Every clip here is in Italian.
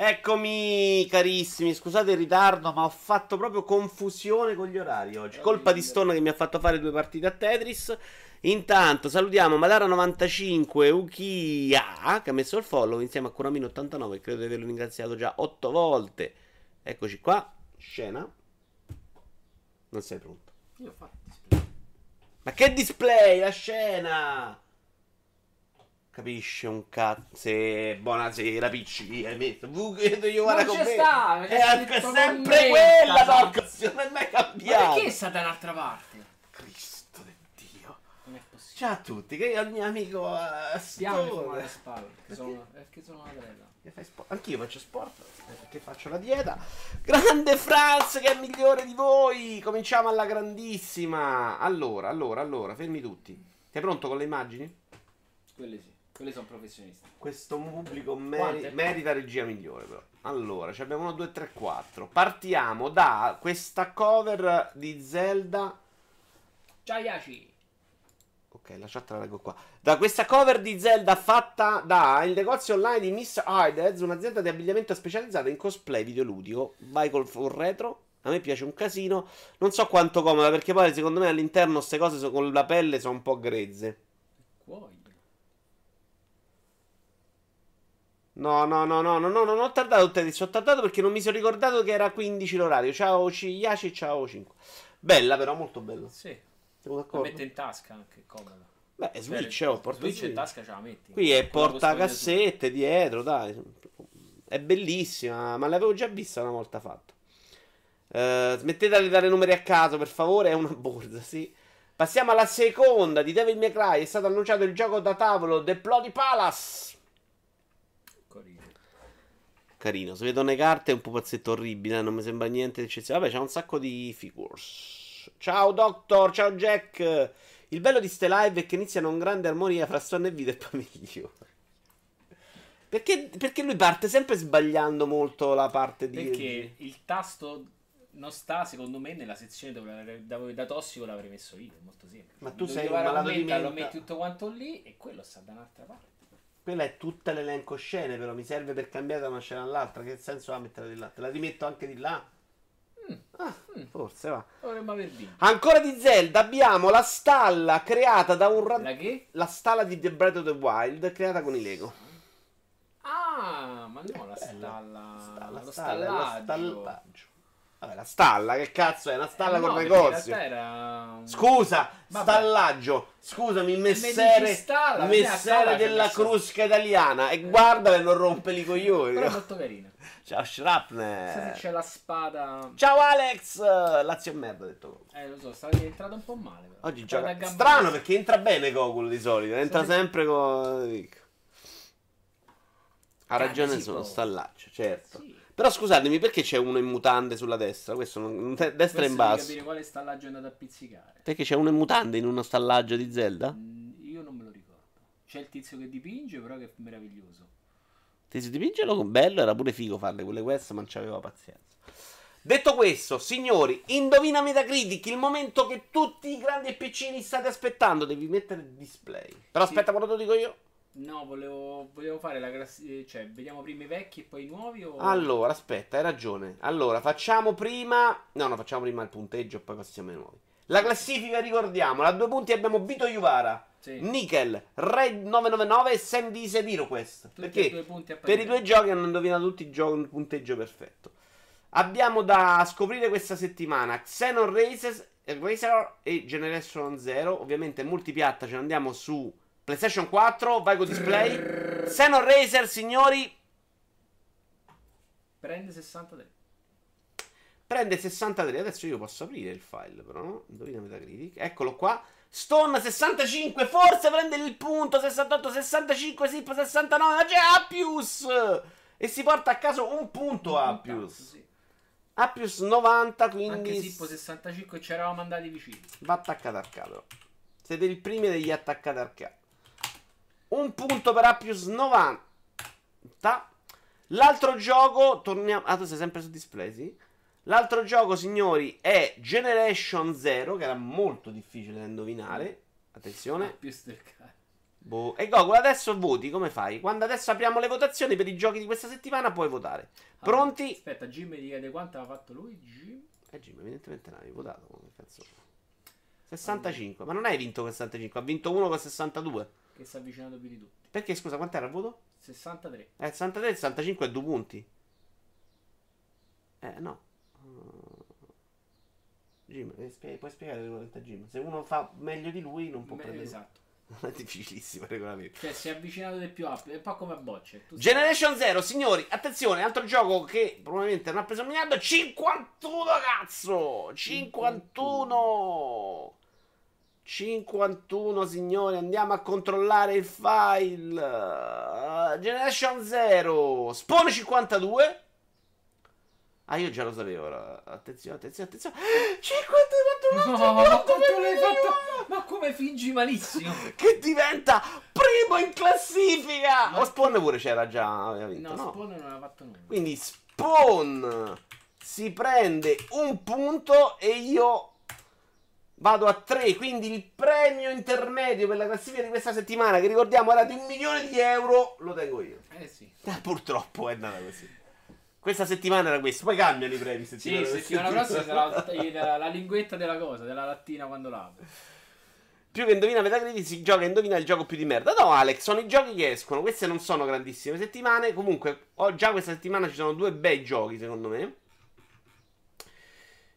Eccomi carissimi, scusate il ritardo, ma ho fatto proprio confusione con gli orari oggi. Colpa di Stone che mi ha fatto fare due partite a Tetris. Intanto salutiamo Madara 95, Ukiya che ha messo il follow insieme a Kuramino 89, credo di averlo ringraziato già 8 volte. Eccoci qua, scena. Non sei pronto? Io ho fatto display. Ma che display, la scena! Capisce un cazzo. Buonasera Picci. Hai messo Vito Iuvara con me. Sta, è sempre quella cosa. Non è mai cambiata. Ma perché è stata un'altra parte? Cristo del Dio. Non è possibile. Ciao a tutti. Che è il mio amico Stone. Alle spalle. Perché sono una trella. Anch'io faccio sport. Perché faccio la dieta. Grande Franz che è migliore di voi. Cominciamo alla grandissima. Allora. Fermi tutti. Sei pronto con le immagini? Quelle sì. Quelli sono professionisti. Questo pubblico merita regia migliore però. Allora, abbiamo 1, 2, 3, 4. Partiamo da questa cover di Zelda. Ciao Yashi. Ok, la chat la leggo qua. Da questa cover di Zelda fatta da il negozio online di Miss Hydez, un'azienda di abbigliamento specializzata in cosplay videoludico. Vai col retro. A me piace un casino. Non so quanto comoda, perché poi secondo me all'interno queste cose con la pelle sono un po' grezze. No, non ho tardato Tetris, ho tardato perché non mi sono ricordato che era 15 l'orario. Ciao Cigliaci, ciao 5. Bella però, molto bella. Sì. La mette in tasca anche, comoda. Beh, Switch, porta Switch in tasca, ce la metti. Qui è porta cassette dietro, dai. È bellissima, ma l'avevo già vista una volta fatta. Smettetela di dare numeri a caso, per favore, è una borsa, sì. Passiamo alla seconda di Devil May Cry, è stato annunciato il gioco da tavolo The Bloody Palace. Carino, se vedo le carte è un pupazzetto orribile, non mi sembra niente eccezionale. Vabbè, c'è un sacco di figures. Ciao Doctor, ciao Jack. Il bello di ste live è che iniziano una grande armonia fra Stone e Vito e Pamiglio. Perché lui parte sempre sbagliando molto la parte di... Perché il tasto non sta, secondo me, nella sezione dove da tossico l'avrei messo io, è molto semplice. Ma tu sei un malato di mente. Lo metti tutto quanto lì e quello sta da un'altra parte. Quella è tutta l'elenco scene, però mi serve per cambiare da una scena all'altra. Che senso ha metterla di là? Te la rimetto anche di là? Forse va. Dovremmo aver vinto. Ancora di Zelda abbiamo la stalla creata da un... La stalla di The Breath of the Wild creata con i Lego. Ah, ma no, la stalla... Lo stallaggio. Vabbè, la stalla, che cazzo è? Una stalla col negozio. Era... Scusa, vabbè. Stallaggio. Scusami, messere della crusca italiana. E guarda che non rompe i coglioni. Però è molto carino. Ciao Shrapnel. Non so se c'è la spada. Ciao Alex. Lazio e merda, ho detto. Lo so, stavi entrato un po' male. Però. Oggi gioca. Strano perché entra bene Gokul di solito. Entra sempre con... Ha ragione, sono stallaggio, certo. Sì. Però scusatemi, perché c'è uno in mutande sulla destra? Questo non... Destra in basso. Devi capire quale stallaggio è andato a pizzicare. Perché c'è uno in mutande in uno stallaggio di Zelda? Io non me lo ricordo. C'è il tizio che dipinge, però che è meraviglioso. Il tizio dipinge lo bello, era pure figo farle quelle queste, ma non c'aveva pazienza. Detto questo, signori, indovina Metacritic, il momento che tutti i grandi e piccini state aspettando. Devi mettere il display. Però sì. Aspetta, quando lo dico io. No, volevo fare la classifica. Cioè, vediamo prima i vecchi e poi i nuovi o... Allora, aspetta, hai ragione. Allora, facciamo prima... No, facciamo prima il punteggio e poi passiamo ai nuovi. La classifica, ricordiamola, a 2 punti abbiamo Vito Iuvara, sì. Nickel, Red 999 e Sandy Seviro questo. Tutti perché 2 punti a per i 2 giochi hanno indovinato tutti i giochi un punteggio perfetto. Abbiamo da scoprire questa settimana Xenon Racer e Generation Zero. Ovviamente multipiatta, ce ne andiamo su... PlayStation 4, vai con display. Xenon Racer, signori. Prende 63. Prende 63. Adesso io posso aprire il file, però. No? Indovina Metacritic. Eccolo qua. Stone 65. Forse prende il punto. 68, 65, Sippo 69. Ma c'è Appius. E si porta a caso un punto Appius. Sì. Appius 90, quindi... Anche Sippo 65 ci eravamo andati vicini. Va attaccato al capo. Siete i primi degli attaccati al capo. Un punto per Appius 90. L'altro gioco, torniamo... Ah, tu sei sempre su display, sì? L'altro gioco, signori, è Generation Zero, che era molto difficile da indovinare. Attenzione. Appius del cazzo. Boh. E Gogol, adesso voti, come fai? Quando adesso apriamo le votazioni per i giochi di questa settimana puoi votare. Pronti? Allora, aspetta, Jim mi chiede quanto ha fatto lui, Jim. Jim, evidentemente non hai votato, come cazzo. 65, allora. Ma non hai vinto con 65, ha vinto uno con 62. Che si è avvicinato più di tutti. Perché, scusa, quant'era il voto? 63. 63 e 65 è 2 punti. No. Jim, puoi spiegare il regolamento a Jim? Se uno fa meglio di lui non può prendere. Esatto. È difficilissimo il regolamento. Cioè si è avvicinato del più ampio. È un po' come a bocce. Generation Zero, signori, attenzione, altro gioco che probabilmente non ha preso un miliardo. 51, cazzo! 51! 51, signori, andiamo a controllare il file. Generation Zero, Spawn 52. Ah, io già lo sapevo, ora. Attenzione, attenzione, attenzione. 54, no, ma quanto l'hai fatto? Ma come fingi malissimo? Che diventa primo in classifica. Ma Spawn pure c'era già, aveva vinto. No, Spawn non aveva fatto nulla. Quindi Spawn si prende un punto e io vado a 3. Quindi il premio intermedio per la classifica di questa settimana, che ricordiamo era di 1 milione di euro, lo tengo io. Sì. Purtroppo è andata così. Questa settimana era questo, poi cambiano i premi. Settimana sì, settimana prossima sarà la linguetta della cosa, della lattina quando l'apro. Più che indovina Metacritic si gioca indovina il gioco più di merda. No Alex, sono i giochi che escono, queste non sono grandissime settimane. Comunque, già questa settimana ci sono 2 bei giochi secondo me.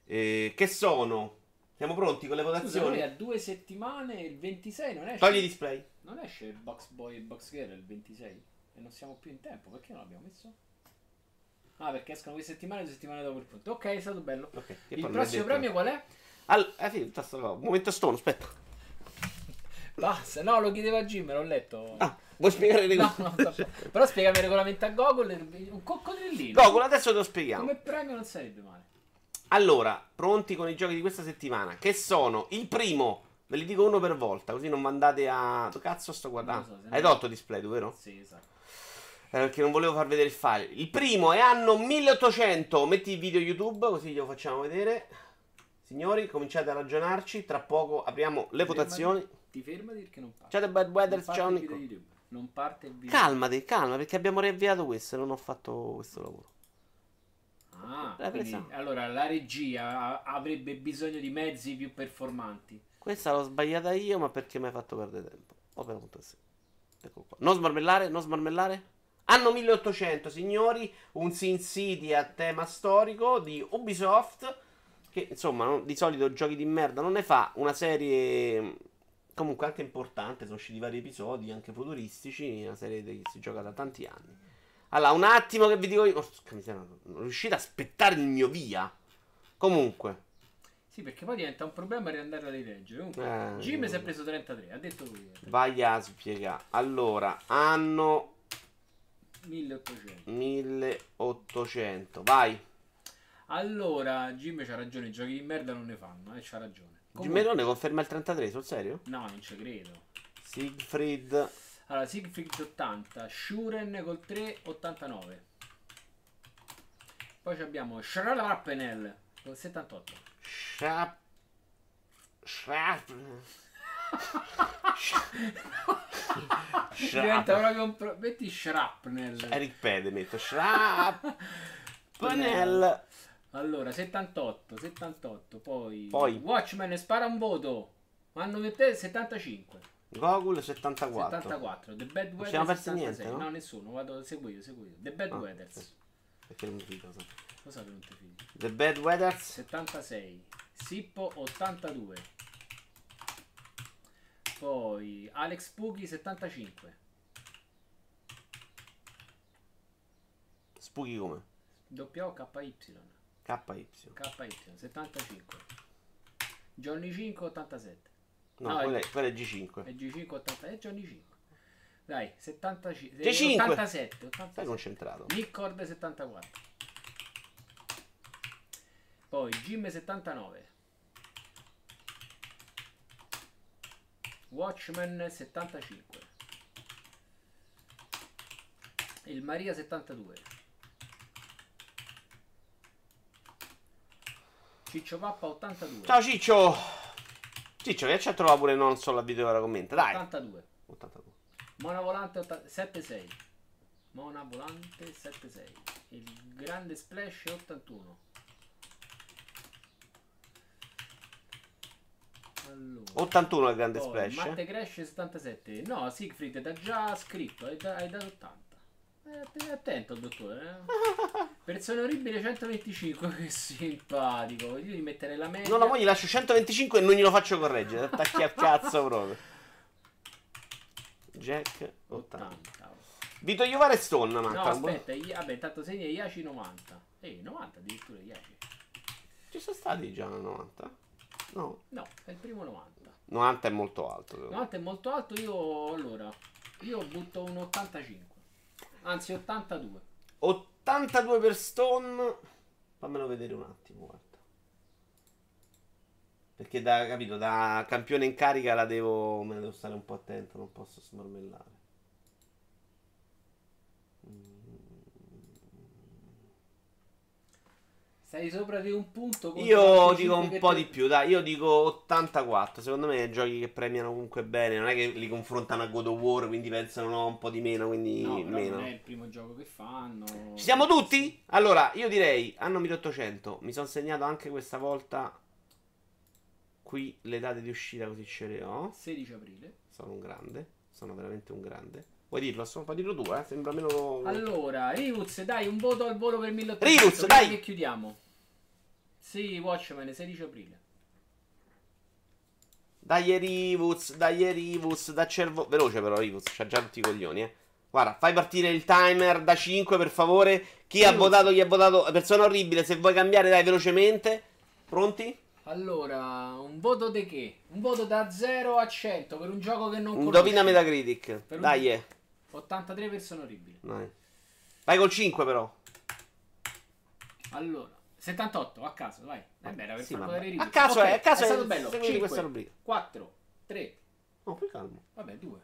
Che sono? Siamo pronti con le votazioni? Scusa, a 2 settimane il 26 non esce. Togli il display. Non esce il Box Boy e Box Girl il 26 e non siamo più in tempo, perché non l'abbiamo messo? Ah, perché escono queste settimane e 2 settimane dopo il punto. Ok, è stato bello. Okay, il prossimo premio qual è? Momento Stone, aspetta. Basta, no, lo chiedeva Jim, l'ho letto. Ah, vuoi spiegare le cose? No, no, però spiegami il regolamento a Gogol, un coccodrillino. Gogol, adesso te lo spieghiamo. Come premio non sarebbe male. Allora, pronti con i giochi di questa settimana, che sono il primo, ve li dico uno per volta, così non mandate a... Cazzo sto guardando. So, hai tolto il display, vero? Sì, esatto. Perché non volevo far vedere il file. Il primo è anno 1800. Metti il video YouTube così glielo facciamo vedere. Signori, cominciate a ragionarci. Tra poco apriamo le votazioni. Ti fermati perché non parte. C'è The Bad Weathers, c'è un YouTube. Non parte il video. Calmati, calma, perché abbiamo riavviato questo. Non ho fatto questo lavoro. Ah, quindi, allora la regia avrebbe bisogno di mezzi più performanti. Questa l'ho sbagliata io, ma perché mi hai fatto perdere tempo? Opera.se. Ecco qua. Non smarmellare, non smarmellare. Anno 1800, signori, un Sin City a tema storico di Ubisoft, che insomma non, di solito giochi di merda non ne fa, una serie comunque anche importante, sono usciti vari episodi anche futuristici, una serie che si gioca da tanti anni. Allora, un attimo che vi dico io, non riuscite a aspettare il mio via, comunque. Sì, perché poi diventa un problema riandarla a rileggere. Comunque, Jim si è preso 33, ha detto lui. Vai a spiegare. Allora, anno... 1800, vai. Allora, Jim c'ha ragione, i giochi di merda non ne fanno, c'ha ragione. Comunque... Jim ne conferma il 33, sul serio? No, non ci credo. Siegfried. Allora, Siegfried 80, Shuren col 3, 89. Poi abbiamo Shrapnel col 78. Shrapnel. Diventa proprio un pro... Metti Shrapnel. Ripete, metto Shrapnel. Allora 78. Poi Watchman spara un voto. Ma hanno detto 75. Gogol 74. The Bad Weathers. Non perso niente, no? No, nessuno. Vado, seguito. The Bad Weathers. Perché non ti cosa? Cosa non ti fidi? The Bad Weathers 76. Sippo 82. Poi Alex Spooky 75. Spooky come? W KY. KY 75. Johnny 5 87. No, quello è G5. È G5 87 e Johnny 5. Dai, 75. G5. 87. Stai concentrato. Nicord 74. Poi Jim 79. Watchman 75. Il Maria 72. Ciccio Pappa 82. Ciao Ciccio. Ciccio che ci ha trovato pure non solo a video ora commenta. Dai. 82. Mona Volante 76. Mona Volante 76. Il grande Splash 81. Allora, 81 il grande Splash. Matte Crash 77. No, Siegfried ti ha già scritto, hai dato 80. Attento dottore, eh? Persone orribile 125, che simpatico. Io gli metterei la media. No, no, poi gli lascio 125 e non glielo faccio correggere. Attacchi a cazzo proprio. Jack 80. Vito Iuvara e Stone manca. No, aspetta, vabbè, intanto segna Iaci 90. 90 addirittura Iaci. Ci sono stati già 90? No. No, è il primo 90. 90 è molto alto. 90 è molto alto, io allora. Io butto un 85. Anzi 82. 82 per Stone. Fammelo vedere un attimo, guarda. Perché da, capito, da campione in carica la devo, me ne devo stare un po' attento, non posso smarmellare. Sei sopra di un punto. Io dico un po' di più, dai, io dico 84. Secondo me giochi che premiano comunque bene, non è che li confrontano a God of War, quindi pensano no, un po' di meno, quindi no, meno. Non è il primo gioco che fanno. Ci siamo tutti? Allora, io direi anno 1800, mi sono segnato anche questa volta qui le date di uscita così ce le ho. 16 aprile. Sono un grande, sono veramente un grande. Vuoi dirlo? Puoi dirlo tu, eh? Sembra meno... Allora, Rivuz, dai, un voto al volo per 1800. Rivuz, dai! Che chiudiamo. Sì, Watchman, 16 aprile. Dai Rivuz, dai Rivuz, da cervo... Veloce però Rivuz, c'ha già tutti i coglioni, eh. Guarda, fai partire il timer da 5, per favore. Chi Rivuz ha votato, chi ha votato? Persona orribile, se vuoi cambiare, dai, velocemente. Pronti? Allora, un voto di che? Un voto da 0 a 100 per un gioco che non conosco. Indovina Metacritic. Per dai, eh. 83 persone orribili. Dai. Vai col 5 però. Allora 78 a caso, vai. Vabbè, era per sì, fatto a caso, okay, a caso è stato bello. 5, 4, 3. No, più calmo. Vabbè, 2,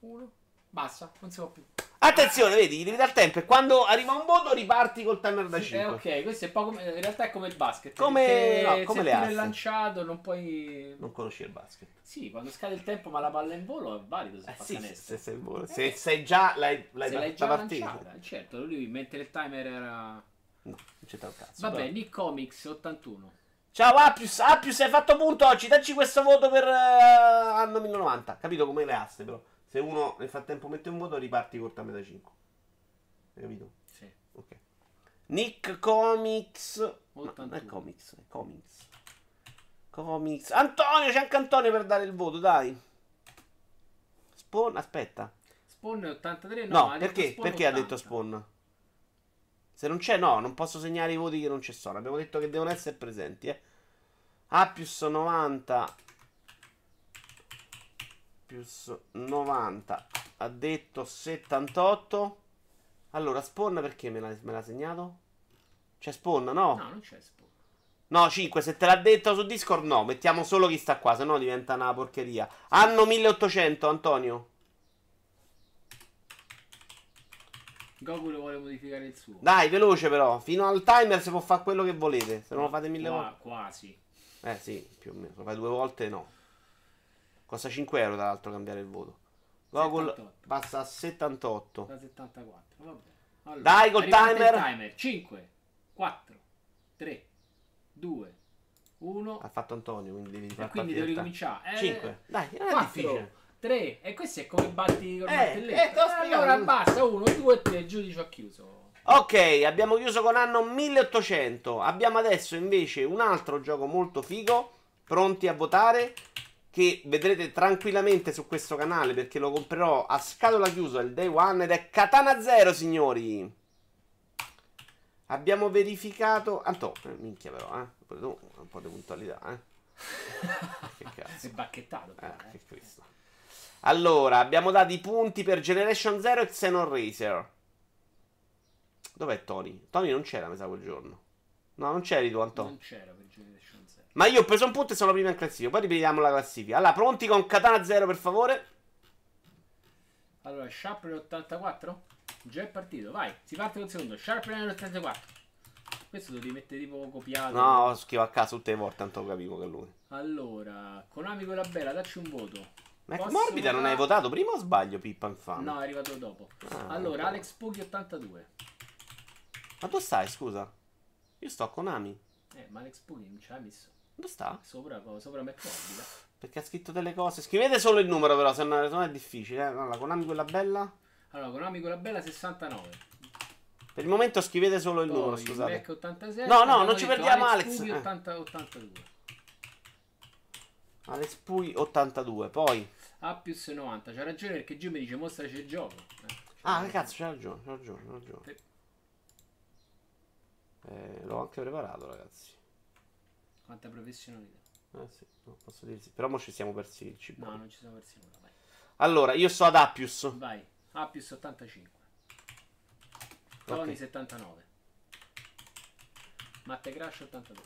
1. Basta, non si può più. Attenzione, vedi, gli devi dare tempo e quando arriva un voto riparti col timer da 5. Ok, questo è poco, in realtà è come il basket. Come, no, come le aste. Se ti lanciato non puoi... Non conosci il basket. Sì, quando scade il tempo ma la palla è in volo è valido se fa sì, canestro. Se sei in volo. Se sei già l'hai già partita. Lanciata, certo, lui mentre il timer era... No, non c'entra un cazzo. Vabbè, però. Nick Comics 81. Ciao Appius, Appius hai fatto punto oggi, dacci questo voto per anno 1090. Capito come le aste però. Se uno nel frattempo mette un voto riparti col timer da 5. Hai capito? Sì. Ok. Nick Comics. Ma è Comics, è Comics. Comics. Antonio, c'è anche Antonio per dare il voto, dai. Spawn, aspetta. Spawn 83, no. No, perché? Spawn perché 80. Ha detto Spawn? Se non c'è, no, non posso segnare i voti che non ci sono. Abbiamo detto che devono essere presenti, eh. Appius 90. Pius 90 ha detto 78. Allora Spawn perché me l'ha segnato? C'è Spawn, no? No, non c'è Spawn. No, 5, se te l'ha detto su Discord no. Mettiamo solo chi sta qua, sennò diventa una porcheria. Sì. Anno 1800, Antonio. Goku lo vuole modificare il suo. Dai, veloce però. Fino al timer si può fare quello che volete. Se non lo fate 1000 volte. Quasi. Sì, più o meno. Se lo fai 2 volte no. Costa 5 euro tra l'altro cambiare il voto. Google passa a 78. Da 74, vabbè. Allora, dai col timer. Timer. 5, 4, 3, 2, 1. Ha fatto Antonio, quindi devi fare. Quindi devo ricominciare. 5. Dai, non è 4, difficile. 3. E questo è come batti col martelletto. Allora basta, 1, 2, 3, giudice ho chiuso. Ok, abbiamo chiuso con anno 1800. Abbiamo adesso invece un altro gioco molto figo. Pronti a votare? Che vedrete tranquillamente su questo canale perché lo comprerò a scatola chiusa il day one ed è Katana Zero, signori. Abbiamo verificato... Antonio, minchia però, eh. Un po' di puntualità, eh. Che cazzo. Si è bacchettato. Che questo. Allora, abbiamo dato i punti per Generation Zero e Xenoracer. Dov'è Tony? Tony non c'era, mi sa, quel giorno. No, non c'eri tu, Antonio. Non c'era per Generation Zero. Ma io ho preso un punto e sono prima in classifica. Poi ripetiamo la classifica. Allora, pronti con Katana Zero, per favore. Allora, Shrapnel 84. Già è partito, vai. Si parte con il secondo. Shrapnel 84. Questo lo devi mettere tipo copiato. No, scrivo a caso tutte le volte, tanto capivo che è lui. Allora, Konami quella bella, dacci un voto. Ma ecco, morbida non hai votato prima o sbaglio, Pippa Infame? No, è arrivato dopo. Ah, allora, Alex Poghi 82. Ma dove stai, scusa? Io sto a Konami. Ma Alex Poghi non ce l'ha messo. Dove sta? Sopra, sopra me morbida. Perché ha scritto delle cose. Scrivete solo il numero però, se no è difficile. No, la Konami quella bella. Allora, Konami quella bella 69. Per il momento scrivete solo il numero, scusate. Mac 86, no, no, non ci perdiamo Alex. Pughi 82. Alex Pughi 82, poi Appius 90, c'ha ragione perché Jim mi dice mostraci il gioco. Ah, cazzo, c'ha ragione, c'ha ragione, c'ha ragione. L'ho anche preparato, ragazzi. Quanta professionalità. Sì, no, posso dirsi. Però mo ci siamo persi il cibo. No, non ci siamo persi nulla, vai. Allora, io sto ad Appius. Vai, Appius 85. Tony 79. Matte Crash 82.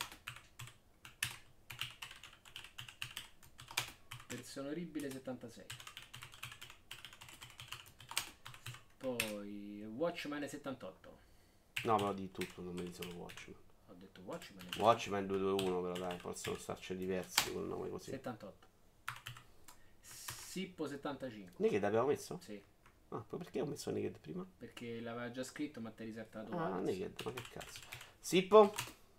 Persona orribile 76. Poi Watchman 78. No, ma di tutto, non mi dicono Watchman. Ho detto Watchman. Watchman 221 però dai, possono starci diversi con nome così. 78. Sippo 75. Noi che l'abbiamo messo? Sì. Ah, poi perché ho messo Naked prima? Perché l'aveva già scritto ma ti ha risaltato. Ah, Naked, ma che cazzo. Sippo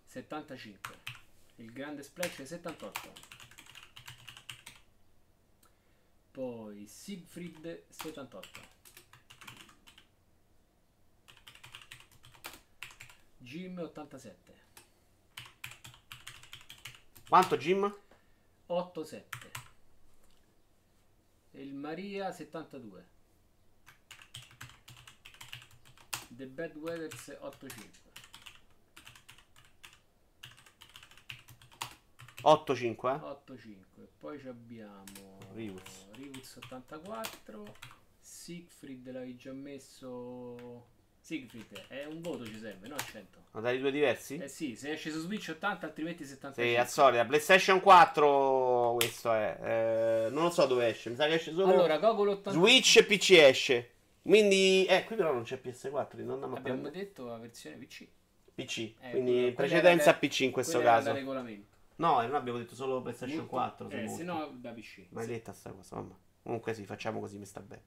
75. Il grande Splash 78. Poi Siegfried 78. Jim 87. Quanto Jim? 87. Il Maria 72. The Bad Weathers 85. 85? 85. Poi ci abbiamo Rivus 84. Siegfried l'avevi già messo. Siegfried è un voto ci serve, no? 100. Ma dai, due diversi? Eh sì, se esce su Switch 80, altrimenti 75. Sì, assolida. PlayStation 4 questo è. Non lo so dove esce, mi sa che esce solo. Allora, Gogol 80. Switch e PC esce. Quindi, qui però non c'è PS4, non andiamo a prendere. Abbiamo detto la versione PC. PC, quindi precedenza PC in questo caso. Era da regolamento. No, noi abbiamo detto solo PlayStation 4. Se no da PC. Maledetta sta cosa, mamma. Comunque sì, facciamo così, mi sta bene.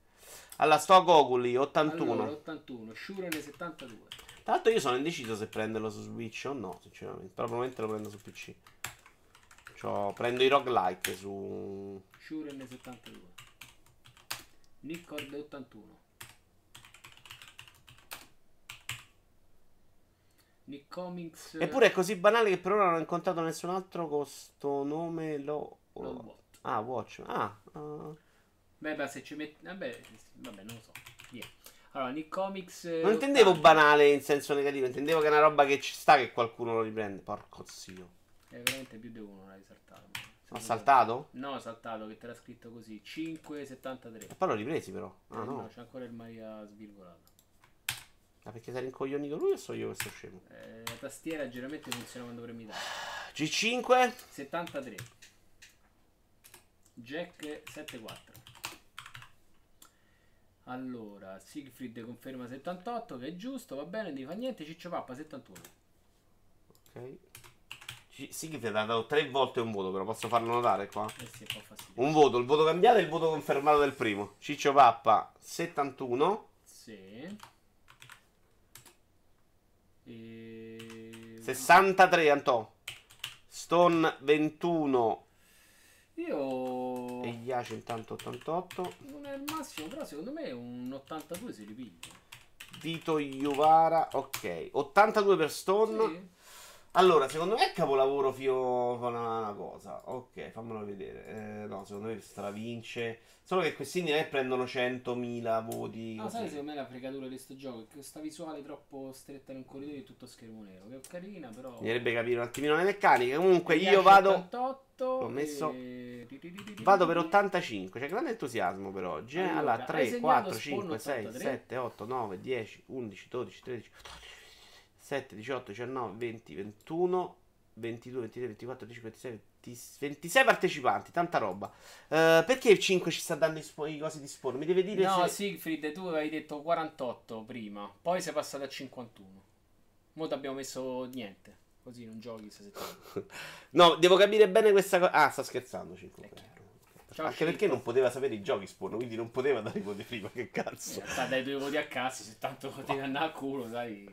Allora, sto a Goguli, 81. Allora, 81, Shuren 72. Tra l'altro io sono indeciso se prenderlo su Switch o no, sinceramente. Però probabilmente lo prendo su PC. Cioè, prendo i roguelike su... Shuren 72. Nicord 81. Nick Comics. Eppure è così banale che per ora non ho incontrato nessun altro con sto nome. Watchman. Beh, se ci metti. Vabbè, non lo so. Allora, Nick Comics. Non intendevo banale in senso negativo, intendevo che è una roba che ci sta che qualcuno lo riprende. Porco zio. È veramente più di uno l'hai saltato. Ho saltato? No, ho saltato, che te l'ha scritto così. 5,73. E poi l'ho ripresi però. Ah no, c'è ancora il Maria svirgolato. Ma perché sei rincoglionito lui o so io che sto scemo? La tastiera generalmente funziona quando premi dare. G5 73. Jack 74. Allora, Siegfried conferma 78, che è giusto, va bene, non gli fa niente. Ciccio Pappa 71. Ok. Siegfried ha dato 3 volte un voto, però posso farlo notare qua? Eh sì, può fastidio. Un voto, il voto cambiato e il voto confermato del primo. Ciccio Pappa 71. Sì. 63 Antò. Stone 21. Io e Iace intanto 88. Non è il massimo, però secondo me un 82 si ripiglia. Vito Iuvara, ok, 82 per Stone. Sì. Allora, secondo me è capolavoro Fio con una cosa. Ok, fammelo vedere. No, secondo me stravince. Solo che questi indiani prendono 100.000 voti. No, sai, secondo me la fregatura di sto gioco è che questa visuale troppo stretta in un corridoio è tutto schermo nero. Che è carina, però. Bisognerebbe capire un attimino le meccaniche. Comunque io vado. 88. L'ho messo. Vado per 85. C'è grande entusiasmo per oggi. Allora, 3, 4, 5, 6, 7, 8, 9, 10, 11, 12, 13, 14. 7, 18, 19, 20, 21, 22, 23, 24, 25, 26, 26 partecipanti, tanta roba. Perché il 5 ci sta dando i cosi di Spawn? Mi deve dire no, se... Siegfried, tu avevi detto 48 prima, poi sei passato a 51. Mo' ti abbiamo messo niente, così non giochi questa settimana. No, devo capire bene questa cosa... Ah, sta scherzando 5. Anche perché non poteva sapere i giochi Spawn, quindi non poteva dare i voti prima, che cazzo. Dai due voti a cazzo, se tanto te ne andava a culo, sai.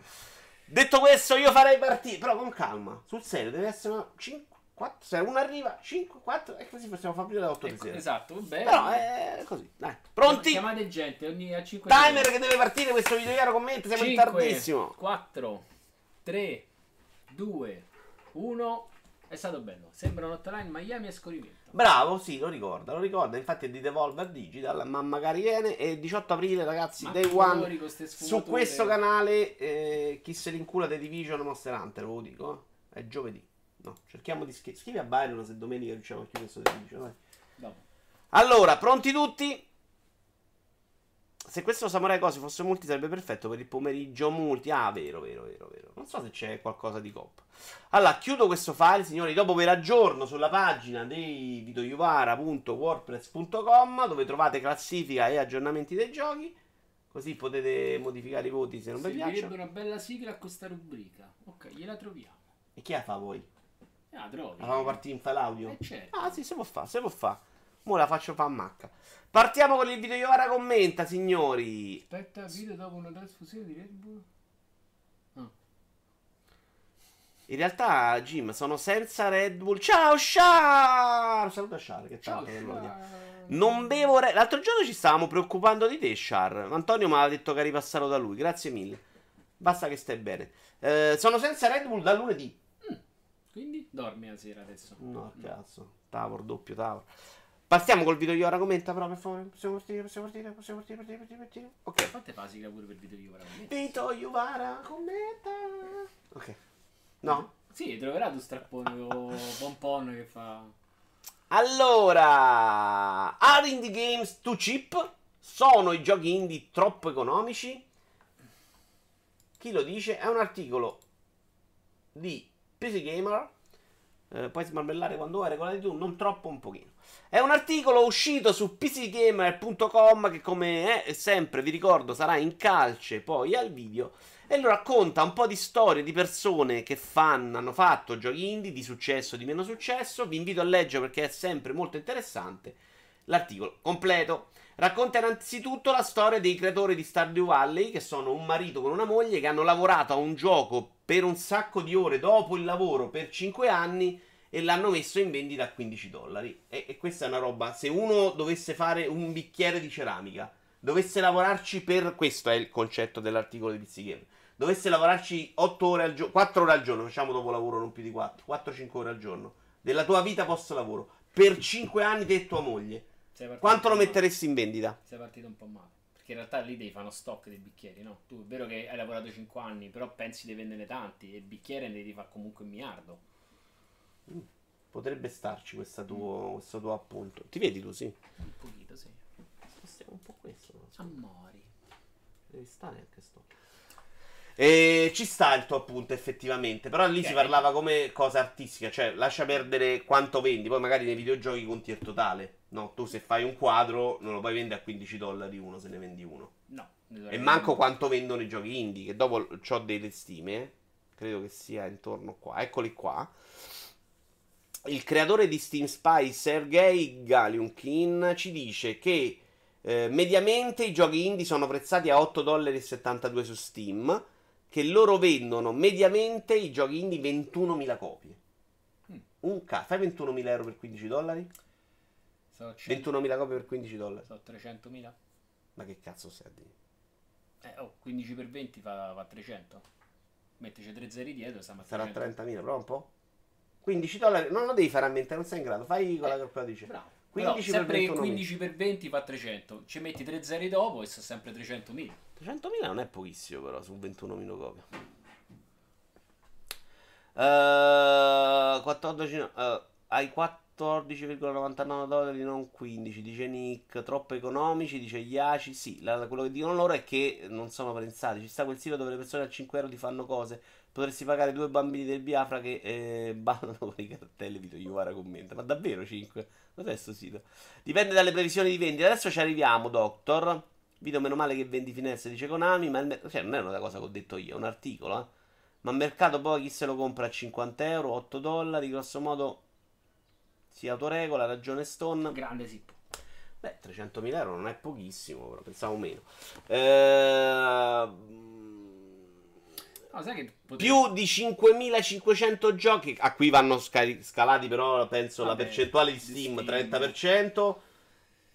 Detto questo, io farei partire, però con calma, sul serio, deve essere una 5, 4, se uno arriva, 5, 4, e così possiamo far prima da 8 di sera. Esatto, va bene. Però è così, dai. Pronti? Chiamate gente, ogni a 5 timer che deve partire questo video, chiaro, commenti, siamo 5, in tardissimo. 4, 3, 2, 1... È stato bello, sembra un hotline Miami e scorrimento. Bravo, sì, lo ricorda, infatti è di Devolver Digital, ma magari viene, e 18 aprile ragazzi, ma Day One, su questo canale, chi se l'incula The Division Monster Hunter, ve lo dico, è giovedì, no, cerchiamo di scrivi a Byron se domenica riusciamo a chiudere questo The Division, dai. Allora, pronti tutti? Se questo Samurai Cosi fosse multi sarebbe perfetto per il pomeriggio multi. Ah, vero. Non so se c'è qualcosa di coppa. Allora, chiudo questo file, signori. Dopo ve l'aggiorno sulla pagina dei vitoiuvara.wordpress.com, dove trovate classifica e aggiornamenti dei giochi. Così potete modificare i voti se non vi piacciono. Servirebbe una bella sigla a questa rubrica. Ok, gliela troviamo. E chi la fa voi? La trovi. La facciamo partire in file audio? Certo. Ah, sì, se può fare. Mo la faccio fa macca. Partiamo con il video. Iuvara commenta, signori. Aspetta, video dopo una trasfusione di Red Bull. Oh. In realtà, Jim, sono senza Red Bull. Ciao, Char! Saluta Char, che ciao. Non bevo Red Bull. L'altro giorno ci stavamo preoccupando di te, Char. Antonio mi ha detto che ripassato da lui. Grazie mille. Basta che stai bene. Sono senza Red Bull da lunedì. Quindi dormi la sera adesso. No, cazzo. Tavor, doppio tavor. Passiamo col Vito Iuvara commenta, però per favore. Possiamo partire. Ok. Fate fasica pure per Vito Iuvara commenta. Vito Iuvara commenta. Ok. No? Sì, troverà tu strappone con Pompon che fa. Allora, are indie games too cheap? Sono i giochi indie troppo economici? Chi lo dice? È un articolo di PC Gamer. Puoi smarmellare quando vuoi, regolati tu, non troppo, un pochino. È un articolo uscito su pcgamer.com che, come sempre vi ricordo, sarà in calce poi al video, e lo racconta un po' di storie di persone che hanno fatto giochi indie di successo, di meno successo. Vi invito a leggere perché è sempre molto interessante l'articolo completo. Racconta innanzitutto la storia dei creatori di Stardew Valley, che sono un marito con una moglie che hanno lavorato a un gioco per un sacco di ore dopo il lavoro per 5 anni e l'hanno messo in vendita a $15. E questa è una roba, se uno dovesse fare un bicchiere di ceramica, dovesse lavorarci per, questo è il concetto dell'articolo di PC Game, dovesse lavorarci 8 ore al giorno, 4 ore al giorno, facciamo dopo lavoro non più di 4, 4-5 ore al giorno, della tua vita post lavoro, per 5 anni te e tua moglie. Quanto lo metteresti in vendita? Sei partito un po' male, perché in realtà lì devi fare uno stock dei bicchieri, no? Tu è vero che hai lavorato 5 anni, però pensi di venderne tanti e il bicchiere ne devi fare comunque un miliardo. Potrebbe starci questo tuo appunto. Ti vedi tu, sì? Un pochino, sì. Spostiamo un po' questo. So. Amori. Devi stare anche sto. E ci sta il tuo appunto effettivamente, però lì si parlava come cosa artistica, cioè lascia perdere quanto vendi, poi magari nei videogiochi conti il totale. No, tu se fai un quadro non lo puoi vendere a $15 uno se ne vendi uno. No. E manco quanto vendono i giochi indie, che dopo ho delle stime, credo che sia intorno qua, eccoli qua. Il creatore di Steam Spy, Sergei Galiunkin, ci dice che mediamente i giochi indie sono prezzati a $8.72 su Steam, che loro vendono mediamente i giochi indie 21.000 copie. Un cazzo, fai €21.000 per $15? 21.000 copie per $15. Sono 300.000. Ma che cazzo sei a dire? Oh, 15 per 20 fa 300. Mettici 3 zeri dietro. Sarà 30.000, prova un po'. $15, non lo devi fare a mente, non sei in grado. Fai con la calcolatrice. Bravo. 15 però, per 20, 15 per 20 fa 300. Ci metti 3 zeri dopo e sono sempre 300.000. 300.000 non è pochissimo però su 21.000 copie. 14,99 dollari non 15, dice Nick. Troppo economici, dice Iaci. Sì, quello che dicono loro è che non sono pensati. Ci sta quel sito dove le persone a €5 ti fanno cose. Potresti pagare 2 bambini del Biafra che ballano con i cartelli. Vito Iuvara commenta. Ma davvero 5? Cos'è sto sito? Dipende dalle previsioni di vendita. Adesso ci arriviamo, Doctor. Vito, meno male che vendi finestre, dice Konami. Ma cioè, non è una cosa che ho detto io, è un articolo, eh. Ma al mercato poi chi se lo compra a €50, €8, grosso modo. si autoregola, ragione Stone. Grande Sippo. Beh, 300.000 euro non è pochissimo, però pensavo meno. No, sai che più di 5.500 giochi. A cui vanno scalati però, penso, vabbè, la percentuale di Steam, 30%.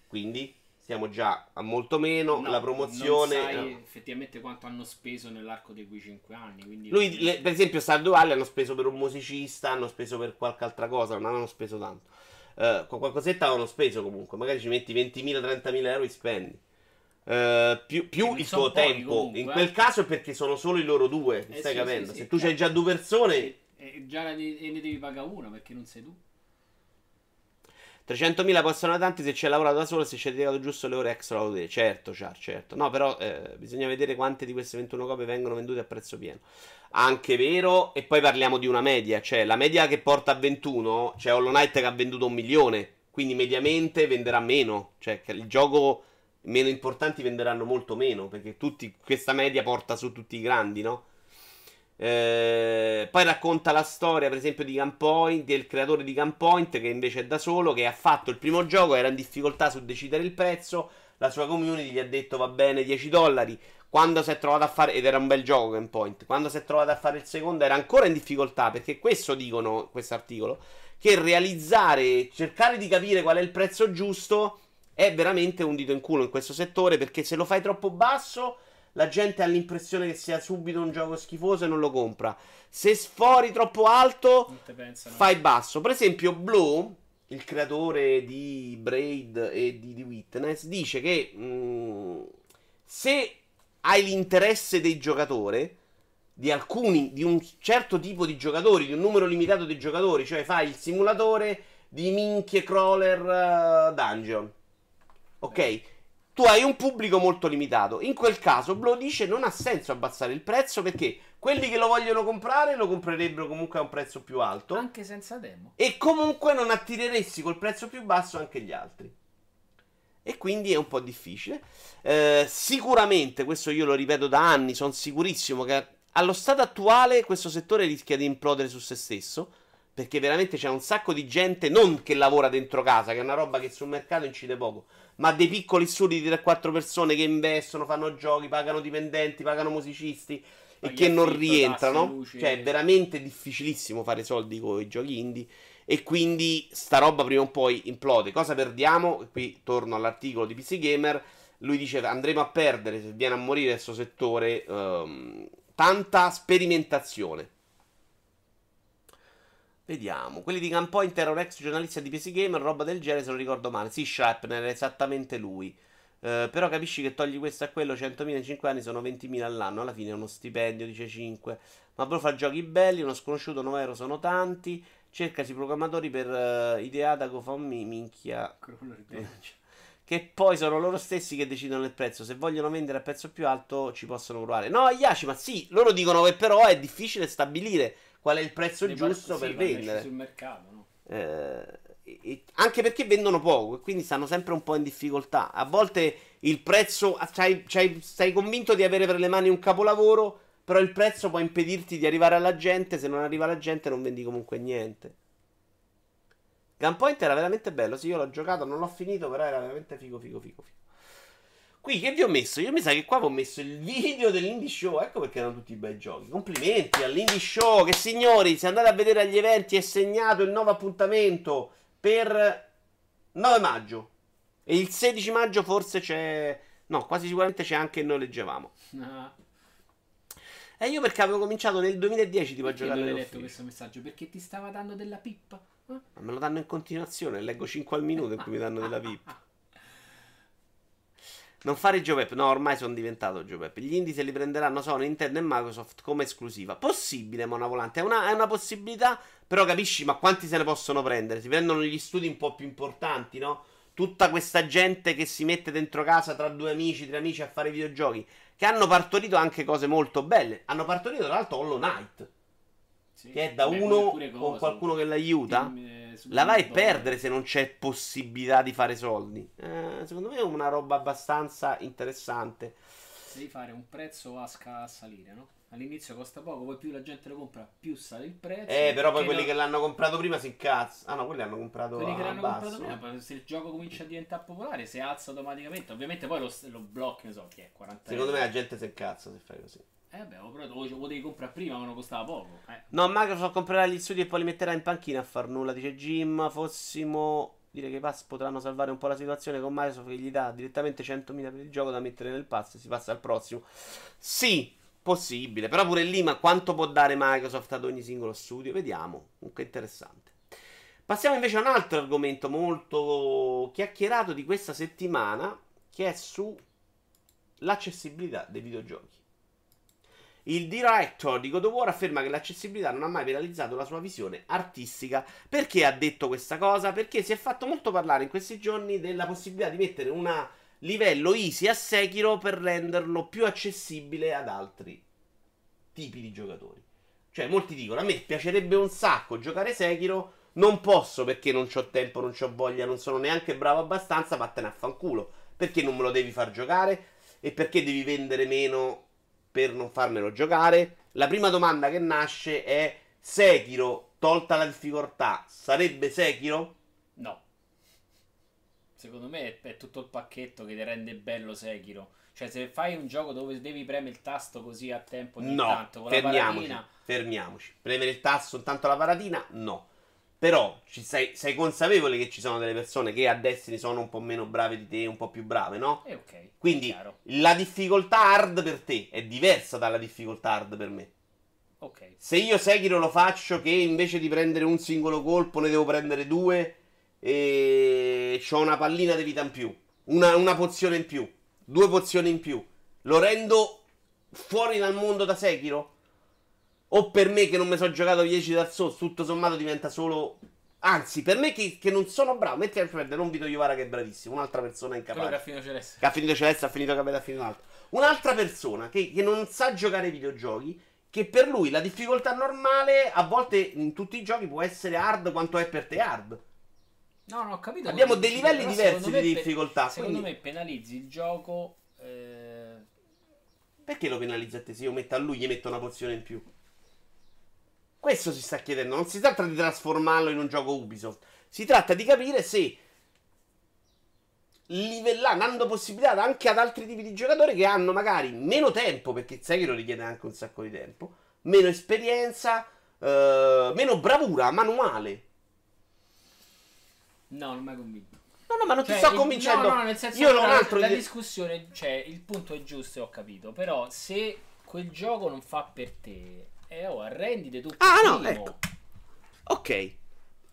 Quindi siamo già a molto meno. No, la promozione. Non sai effettivamente quanto hanno speso nell'arco dei quei 5 anni. Quindi lui, per esempio, Stardew Valley hanno speso per un musicista, hanno speso per qualche altra cosa, non hanno speso tanto. Qualcosetta avevano speso comunque. Magari ci metti 20.000, 30.000 euro e spendi. Più il tuo tempo comunque, in quel caso è perché sono solo i loro due, stai capendo? Sì, se tu c'hai già due persone e ne devi pagare una perché non sei tu. 300.000 possono tanti se ci hai lavorato da solo e se ci hai dedicato giusto le ore extra. Certo, Char, certo. No, però bisogna vedere quante di queste 21 copie vengono vendute a prezzo pieno. Anche vero. E poi parliamo di una media, cioè la media che porta a 21, cioè Hollow Knight che ha venduto 1 milione, quindi mediamente venderà meno, cioè che il gioco meno importanti venderanno molto meno, perché tutti, questa media porta su tutti i grandi, no? Poi racconta la storia, per esempio, di Game Point, del creatore di Game Point, che invece è da solo, che ha fatto il primo gioco, era in difficoltà su decidere il prezzo, la sua community gli ha detto va bene $10, quando si è trovato a fare, ed era un bel gioco Game Point, quando si è trovato a fare il secondo era ancora in difficoltà, perché questo dicono, questo articolo, che realizzare, cercare di capire qual è il prezzo giusto è veramente un dito in culo in questo settore, perché se lo fai troppo basso la gente ha l'impressione che sia subito un gioco schifoso e non lo compra. Se sfori troppo alto fai basso. Per esempio Blow, il creatore di Braid e di The Witness, dice che se hai l'interesse dei giocatori, di alcuni, di un certo tipo di giocatori, di un numero limitato di giocatori, cioè fai il simulatore di minchie crawler dungeon, ok, tu hai un pubblico molto limitato. In quel caso Blow dice non ha senso abbassare il prezzo, perché quelli che lo vogliono comprare lo comprerebbero comunque a un prezzo più alto, anche senza demo, e comunque non attireresti col prezzo più basso anche gli altri. E quindi è un po' difficile. Sicuramente, questo io lo ripeto da anni, sono sicurissimo che allo stato attuale questo settore rischia di implodere su se stesso, perché veramente c'è un sacco di gente, non che lavora dentro casa, che è una roba che sul mercato incide poco, ma dei piccoli studi di 3-4 persone che investono, fanno giochi, pagano dipendenti, pagano musicisti, e che non rientrano. Cioè è veramente difficilissimo fare soldi con i giochi indie, e quindi sta roba prima o poi implode. Cosa perdiamo? Qui torno all'articolo di PC Gamer. Lui dice andremo a perdere, se viene a morire questo settore, tanta sperimentazione. Vediamo, quelli di Game Point era un ex giornalista di PC Gamer, roba del genere, se non ricordo male. Sì, Shrapnel era esattamente lui. Però capisci che togli questo a quello, 100.000 in 5 anni sono 20.000 all'anno, alla fine è uno stipendio, dice 5. Ma però fa giochi belli, uno sconosciuto 9 euro sono tanti, cercasi programmatori per ideata, GoFundMe, minchia. Che poi sono loro stessi che decidono il prezzo, se vogliono vendere a prezzo più alto ci possono provare. No, Iaci, ma sì, loro dicono che però è difficile stabilire qual è il prezzo giusto per vendere sul mercato, no? Anche perché vendono poco e quindi stanno sempre un po' in difficoltà. A volte il prezzo, sei convinto di avere per le mani un capolavoro, però il prezzo può impedirti di arrivare alla gente. Se non arriva alla gente non vendi comunque niente. Gunpoint era veramente bello, sì, io l'ho giocato, non l'ho finito, però era veramente figo. Qui che vi ho messo? Io mi sa che qua vi ho messo il video dell'Indie Show, ecco perché erano tutti i bei giochi. Complimenti all'Indie Show, che signori, se andate a vedere agli eventi è segnato il nuovo appuntamento per 9 maggio. E il 16 maggio forse c'è... no, quasi sicuramente c'è anche Noi Leggevamo. No. E io perché avevo cominciato nel 2010 tipo a giocare... Perché non hai letto questo messaggio? Perché ti stava dando della pippa? Ma me lo danno in continuazione, leggo 5 al minuto in cui mi danno della pippa. Non fare Giopep, no, ormai sono diventato Giopep. Gli indie se li prenderanno solo Nintendo e Microsoft come esclusiva. Possibile, Mona Volante, è una possibilità, però capisci, ma quanti se ne possono prendere? Si prendono gli studi un po' più importanti, no? Tutta questa gente che si mette dentro casa tra due amici, tre amici a fare videogiochi, che hanno partorito anche cose molto belle. Hanno partorito tra l'altro Hollow Knight, sì, che è da uno con qualcuno che l'aiuta. La vai a perdere se non c'è possibilità di fare soldi. Secondo me è una roba abbastanza interessante. scegliesse di fare un prezzo a salire, no? All'inizio costa poco, poi più la gente lo compra, più sale il prezzo. Però poi quelli che l'hanno comprato prima si incazzano. Ah no, quelli l'hanno comprato quelli a che basso. Comprato prima, se il gioco comincia a diventare popolare, si alza automaticamente. Ovviamente poi lo blocchi, ne so, che è 40 Secondo euro. Me la gente si incazza se fai così. Beh, lo potevi comprare prima, ma non costava poco. No, Microsoft comprerà gli studi e poi li metterà in panchina a far nulla, dice Jim. Fossimo... dire che i pass potranno salvare un po' la situazione con Microsoft, che gli dà direttamente 100.000 per il gioco da mettere nel pass e si passa al prossimo. Sì, possibile, però pure lì, ma quanto può dare Microsoft ad ogni singolo studio? Vediamo, comunque interessante. Passiamo invece a un altro argomento molto chiacchierato di questa settimana, che è sull'accessibilità dei videogiochi. Il director di God of War afferma che l'accessibilità non ha mai penalizzato la sua visione artistica. Perché ha detto questa cosa? Perché si è fatto molto parlare in questi giorni della possibilità di mettere un livello easy a Sekiro per renderlo più accessibile ad altri tipi di giocatori. Cioè, molti dicono, a me piacerebbe un sacco giocare Sekiro, non posso perché non c'ho tempo, non c'ho voglia, non sono neanche bravo abbastanza, vattene a fanculo. Perché non me lo devi far giocare? E perché devi vendere meno... per non farmelo giocare? La prima domanda che nasce è: Sekiro, tolta la difficoltà, sarebbe Sekiro? No. Secondo me è tutto il pacchetto che ti rende bello Sekiro. Cioè, se fai un gioco dove devi premere il tasto così a tempo ogni tanto con fermiamoci, la paratina... fermiamoci. Premere il tasto soltanto alla paratina? No. Però sei consapevole che ci sono delle persone che a Destiny sono un po' meno brave di te, un po' più brave, no? Okay, quindi la difficoltà hard per te è diversa dalla difficoltà hard per me. Okay. Se io Sekiro lo faccio che invece di prendere un singolo colpo ne devo prendere due e c'ho una pallina di vita in più, una pozione in più, due pozioni in più, lo rendo fuori dal mondo da Sekiro? O per me che non mi sono giocato 10 Dark Souls, tutto sommato diventa solo... Anzi, per me che non sono bravo, metti a prendere non Vito Iuvara che è bravissimo, un'altra persona incapace. Che ha finito Celeste. Che ha finito Celeste, ha finito Capella, ha finito un altro. Un'altra persona che non sa giocare ai videogiochi, che per lui la difficoltà normale, a volte in tutti i giochi, può essere hard quanto è per te hard. No, no, ho capito. Abbiamo dei livelli diversi di difficoltà. Secondo me penalizzi il gioco... Perché lo penalizza a te? Se io metto a lui gli metto una pozione in più. Questo si sta chiedendo, non si tratta di trasformarlo in un gioco Ubisoft, si tratta di capire se livellare, dando possibilità anche ad altri tipi di giocatori che hanno magari meno tempo, perché sai che lo richiede anche un sacco di tempo, meno esperienza, meno bravura manuale. No, non mi ha convinto. No, no, ma non ti sto convincendo. No, nel senso la discussione, cioè il punto è giusto e ho capito, però se quel gioco non fa per te... arrendite tu. Ah, no, ecco. Ok.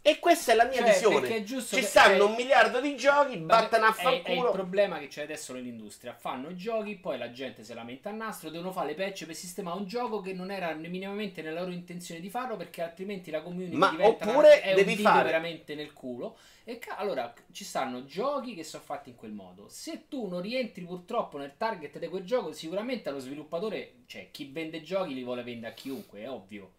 E questa è la mia visione. Perché è giusto. Ci stanno un miliardo di giochi, battano a fanculo. È il problema che c'è adesso nell'industria. Fanno giochi, poi la gente si lamenta a nastro, devono fare le patch per sistemare un gioco che non era minimamente nella loro intenzione di farlo, perché altrimenti la community diventa... Oppure devi fare veramente nel culo. E allora ci stanno giochi che sono fatti in quel modo. Se tu non rientri purtroppo nel target di quel gioco, sicuramente allo sviluppatore, cioè chi vende giochi li vuole vendere a chiunque, è ovvio.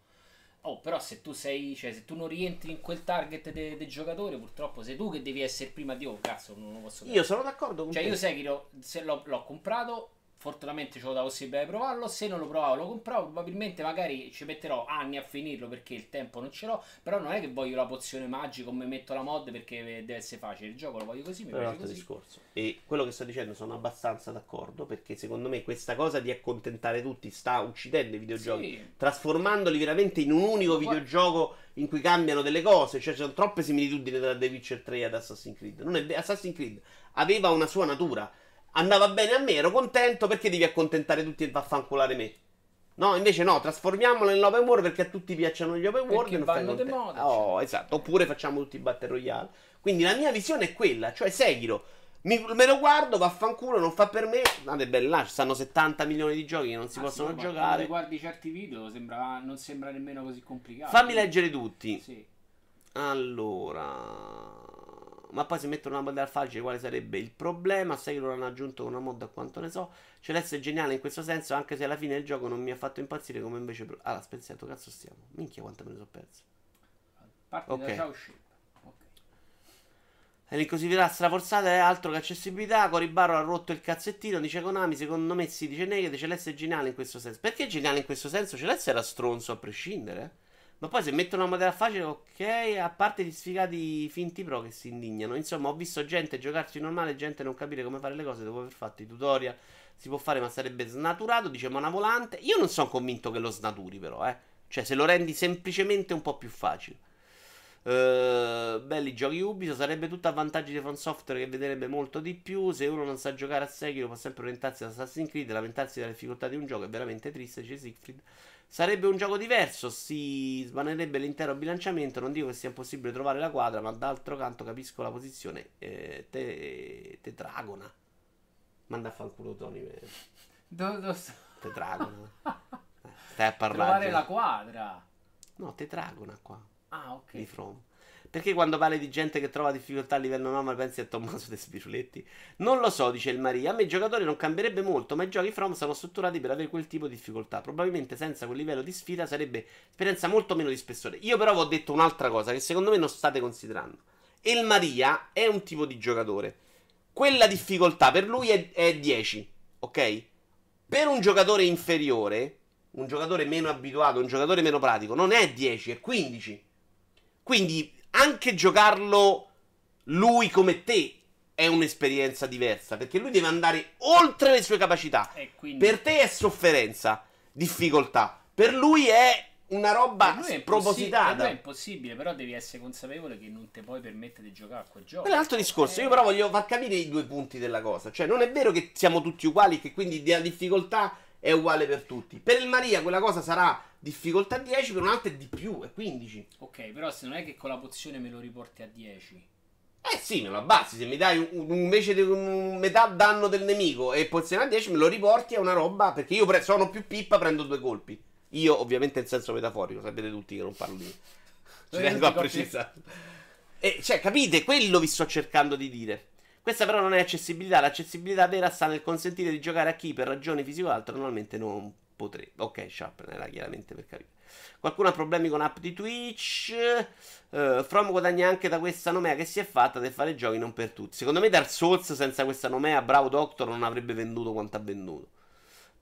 Oh, però se tu sei, cioè se tu non rientri in quel target del giocatore, purtroppo sei tu che devi essere prima di cazzo, non lo posso capire. Io sono d'accordo con te. Io Sekiro, se l'ho comprato, fortunatamente ce l'ho da possibile di provarlo, se non lo provavo lo compravo, probabilmente magari ci metterò anni a finirlo perché il tempo non ce l'ho, però non è che voglio la pozione magica o mi metto la mod perché deve essere facile, il gioco lo voglio così, mi piace così. È un altro discorso. E quello che sto dicendo sono abbastanza d'accordo, perché secondo me questa cosa di accontentare tutti sta uccidendo i videogiochi, sì, trasformandoli veramente in un unico videogioco in cui cambiano delle cose, cioè ci sono troppe similitudini tra The Witcher 3 ad Assassin's Creed. Non è Assassin's Creed aveva una sua natura. Andava bene a me, ero contento, perché devi accontentare tutti e vaffanculare me? No, invece no, trasformiamolo nell'open world perché a tutti piacciono gli open world. Perché vanno de moda. Oh, esatto, oppure facciamo tutti i battle royale. Quindi la mia visione è quella, cioè Sekiro, me lo guardo, vaffanculo, non fa per me. Vabbè, bella, ci stanno 70 milioni di giochi che non si possono giocare. Quando guardi certi video non sembra nemmeno così complicato. Fammi leggere tutti. Sì. Allora... Ma poi se mettono una mod al falce, quale sarebbe il problema? Sai che loro l'hanno aggiunto con una mod, a quanto ne so. Celeste è geniale in questo senso, anche se alla fine il gioco non mi ha fatto impazzire come invece... Ah, spezzato, cazzo stiamo. Minchia, quanto me ne sono perso. Parte da Ciao Ship. Ok. e l'inclusività straforzata è altro che accessibilità. Coribaro ha rotto il cazzettino, dice Konami. Secondo me si dice negate. Celeste è geniale in questo senso. Perché geniale in questo senso? Celeste era stronzo a prescindere. Ma poi se mettono una modella facile, ok, a parte gli sfigati finti pro che si indignano. Insomma, ho visto gente giocarci normale, gente non capire come fare le cose dopo aver fatto i tutorial. Si può fare ma sarebbe snaturato, dice Mona Volante. Io non sono convinto che lo snaturi però, eh. Cioè se lo rendi semplicemente un po' più facile. Belli giochi Ubisoft, sarebbe tutto a vantaggio di From Software che vedrebbe molto di più. Se uno non sa giocare a Sekiro può sempre orientarsi ad Assassin's Creed. Lamentarsi della difficoltà di un gioco è veramente triste, dice Siegfried. Sarebbe un gioco diverso, si sbanerebbe l'intero bilanciamento. Non dico che sia impossibile trovare la quadra, ma d'altro canto capisco la posizione tetragona. Manda a fanculo Tony. Tetragona. Stai a parlare. Trovare la quadra. No, tetragona qua. Ah, ok. Di From. Perché quando parli di gente che trova difficoltà a livello normale pensi a Tommaso De Spirulletti? Non lo so, dice il Maria. A me i giocatori non cambierebbe molto, ma i giochi From sono strutturati per avere quel tipo di difficoltà. Probabilmente senza quel livello di sfida sarebbe esperienza molto meno di spessore. Io però vi ho detto un'altra cosa che secondo me non state considerando. Il Maria è un tipo di giocatore. Quella difficoltà per lui è 10, ok? Per un giocatore inferiore, un giocatore meno abituato, un giocatore meno pratico, non è 10, è 15. Quindi anche giocarlo lui come te è un'esperienza diversa, perché lui deve andare oltre le sue capacità. Quindi... per te è sofferenza, difficoltà. Per lui è una roba spropositata. Per lui è impossibile, però devi essere consapevole che non ti puoi permettere di giocare a quel gioco. Per l'altro discorso, io però voglio far capire i due punti della cosa. Cioè non è vero che siamo tutti uguali, che quindi la difficoltà è uguale per tutti. Per il Maria quella cosa sarà difficoltà 10, per un altro è di più, è 15. Ok, però se non è che con la pozione me lo riporti a 10. Eh sì, me lo abbassi. Se mi dai invece di metà danno del nemico e pozione a 10, me lo riporti a una roba. Perché io sono più pippa, prendo due colpi. Io ovviamente in senso metaforico, sapete tutti che non parlo di... ci tengo a precisare. Cioè, capite? Quello vi sto cercando di dire. Questa però non è accessibilità, l'accessibilità vera sta nel consentire di giocare a chi per ragioni fisiche o altro normalmente non potrebbe. Ok, Shrapnel era chiaramente per capire. Qualcuno ha problemi con app di Twitch? From guadagna anche da questa nomea che si è fatta del fare giochi non per tutti. Secondo me Dark Souls senza questa nomea, bravo Doctor, non avrebbe venduto quanto ha venduto.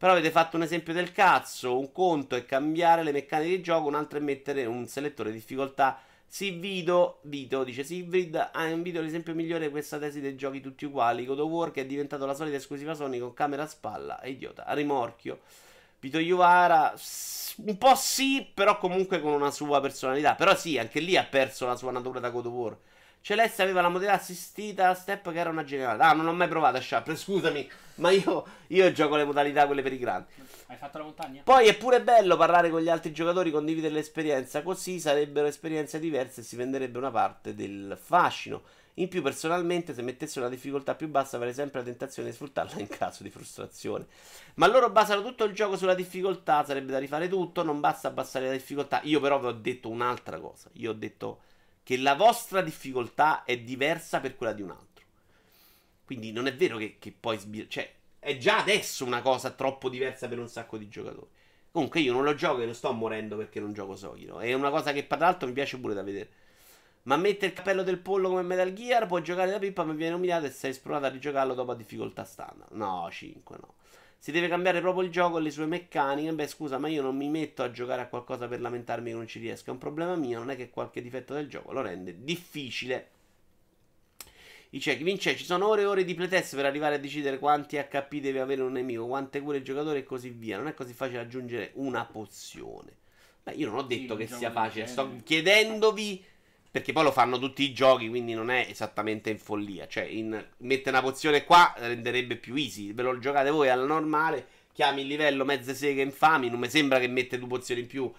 Però avete fatto un esempio del cazzo, un conto è cambiare le meccaniche di gioco, un altro è mettere un selettore di difficoltà. Sì, Vito, dice Siegfried, ha un video l'esempio migliore di questa tesi dei giochi tutti uguali. God of War che è diventato la solita esclusiva Sony con camera a spalla, è idiota, a rimorchio. Vito Iuvara, un po' sì, però comunque con una sua personalità. Però sì, anche lì ha perso la sua natura da God of War. Celeste aveva la modella assistita a step che era una generale. Ah, non ho mai provato a Sharp, scusami, ma io gioco le modalità quelle per i grandi. Hai fatto la montagna? Poi è pure bello parlare con gli altri giocatori, condividere l'esperienza, così sarebbero esperienze diverse e si venderebbe una parte del fascino. In più personalmente se mettesse una difficoltà più bassa avrei sempre la tentazione di sfruttarla in caso di frustrazione. Ma loro basano tutto il gioco sulla difficoltà, sarebbe da rifare tutto, non basta abbassare la difficoltà. Io però vi ho detto un'altra cosa, io ho detto... che la vostra difficoltà è diversa per quella di un altro. Quindi non è vero che poi... cioè, è già adesso una cosa troppo diversa per un sacco di giocatori. Comunque io non lo gioco e non sto morendo perché non gioco Sekiro. È una cosa che, per l'altro, mi piace pure da vedere. Ma mette il cappello del pollo come Metal Gear, puoi giocare da pippa, mi viene umiliato e sei spronata a rigiocarlo dopo a difficoltà standard. No, 5, no. Si deve cambiare proprio il gioco e le sue meccaniche. Beh, scusa, ma io non mi metto a giocare a qualcosa per lamentarmi che non ci riesco. È un problema mio, non è che qualche difetto del gioco lo rende difficile. Dice che vince, ci sono ore e ore di playtest per arrivare a decidere quanti HP deve avere un nemico, quante cure il giocatore e così via. Non è così facile aggiungere una pozione. Beh, io non ho detto che sia facile, sto chiedendovi... perché poi lo fanno tutti i giochi, quindi non è esattamente in follia. Cioè, mette una pozione qua, renderebbe più easy. Ve lo giocate voi alla normale, chiami il livello mezze seghe infami, non mi sembra che mette due pozioni in più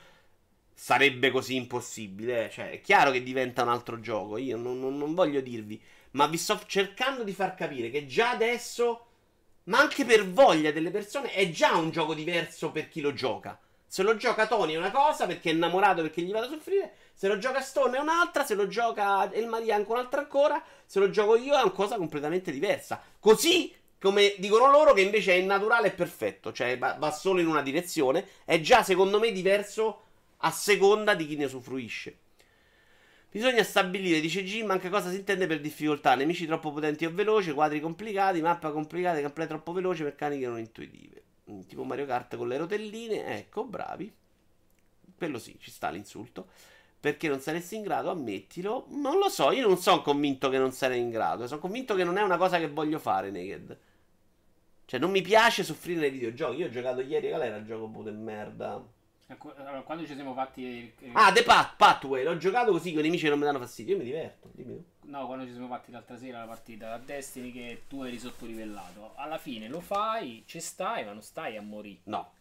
sarebbe così impossibile. Cioè, è chiaro che diventa un altro gioco, io non voglio dirvi. Ma vi sto cercando di far capire che già adesso, ma anche per voglia delle persone, è già un gioco diverso per chi lo gioca. Se lo gioca Tony è una cosa, perché è innamorato, perché gli va da soffrire. Se lo gioca Stone è un'altra. Se lo gioca El Maria è un'altra ancora. Se lo gioco io è una cosa completamente diversa. Così come dicono loro che invece è naturale e perfetto. Cioè va solo in una direzione. È già secondo me diverso a seconda di chi ne usufruisce. Bisogna stabilire, dice Jim, anche cosa si intende per difficoltà. Nemici troppo potenti o veloci, quadri complicati, mappa complicata, gameplay troppo veloce, meccaniche non intuitive. Tipo Mario Kart con le rotelline. Ecco, bravi. Quello sì, ci sta l'insulto. Perché non saresti in grado, ammettilo. Non lo so, io non sono convinto che non sarei in grado. Sono convinto che non è una cosa che voglio fare, Naked. Cioè, non mi piace soffrire nei videogiochi. Io ho giocato ieri, qual era il gioco puto di merda? Quando ci siamo fatti... Ah, The Pathway, l'ho giocato così con i nemici che non mi danno fastidio. Io mi diverto, dimmi. No, quando ci siamo fatti l'altra sera la partita a Destiny che tu eri sottolivellato. Alla fine lo fai, ci stai, ma non stai a morire. No.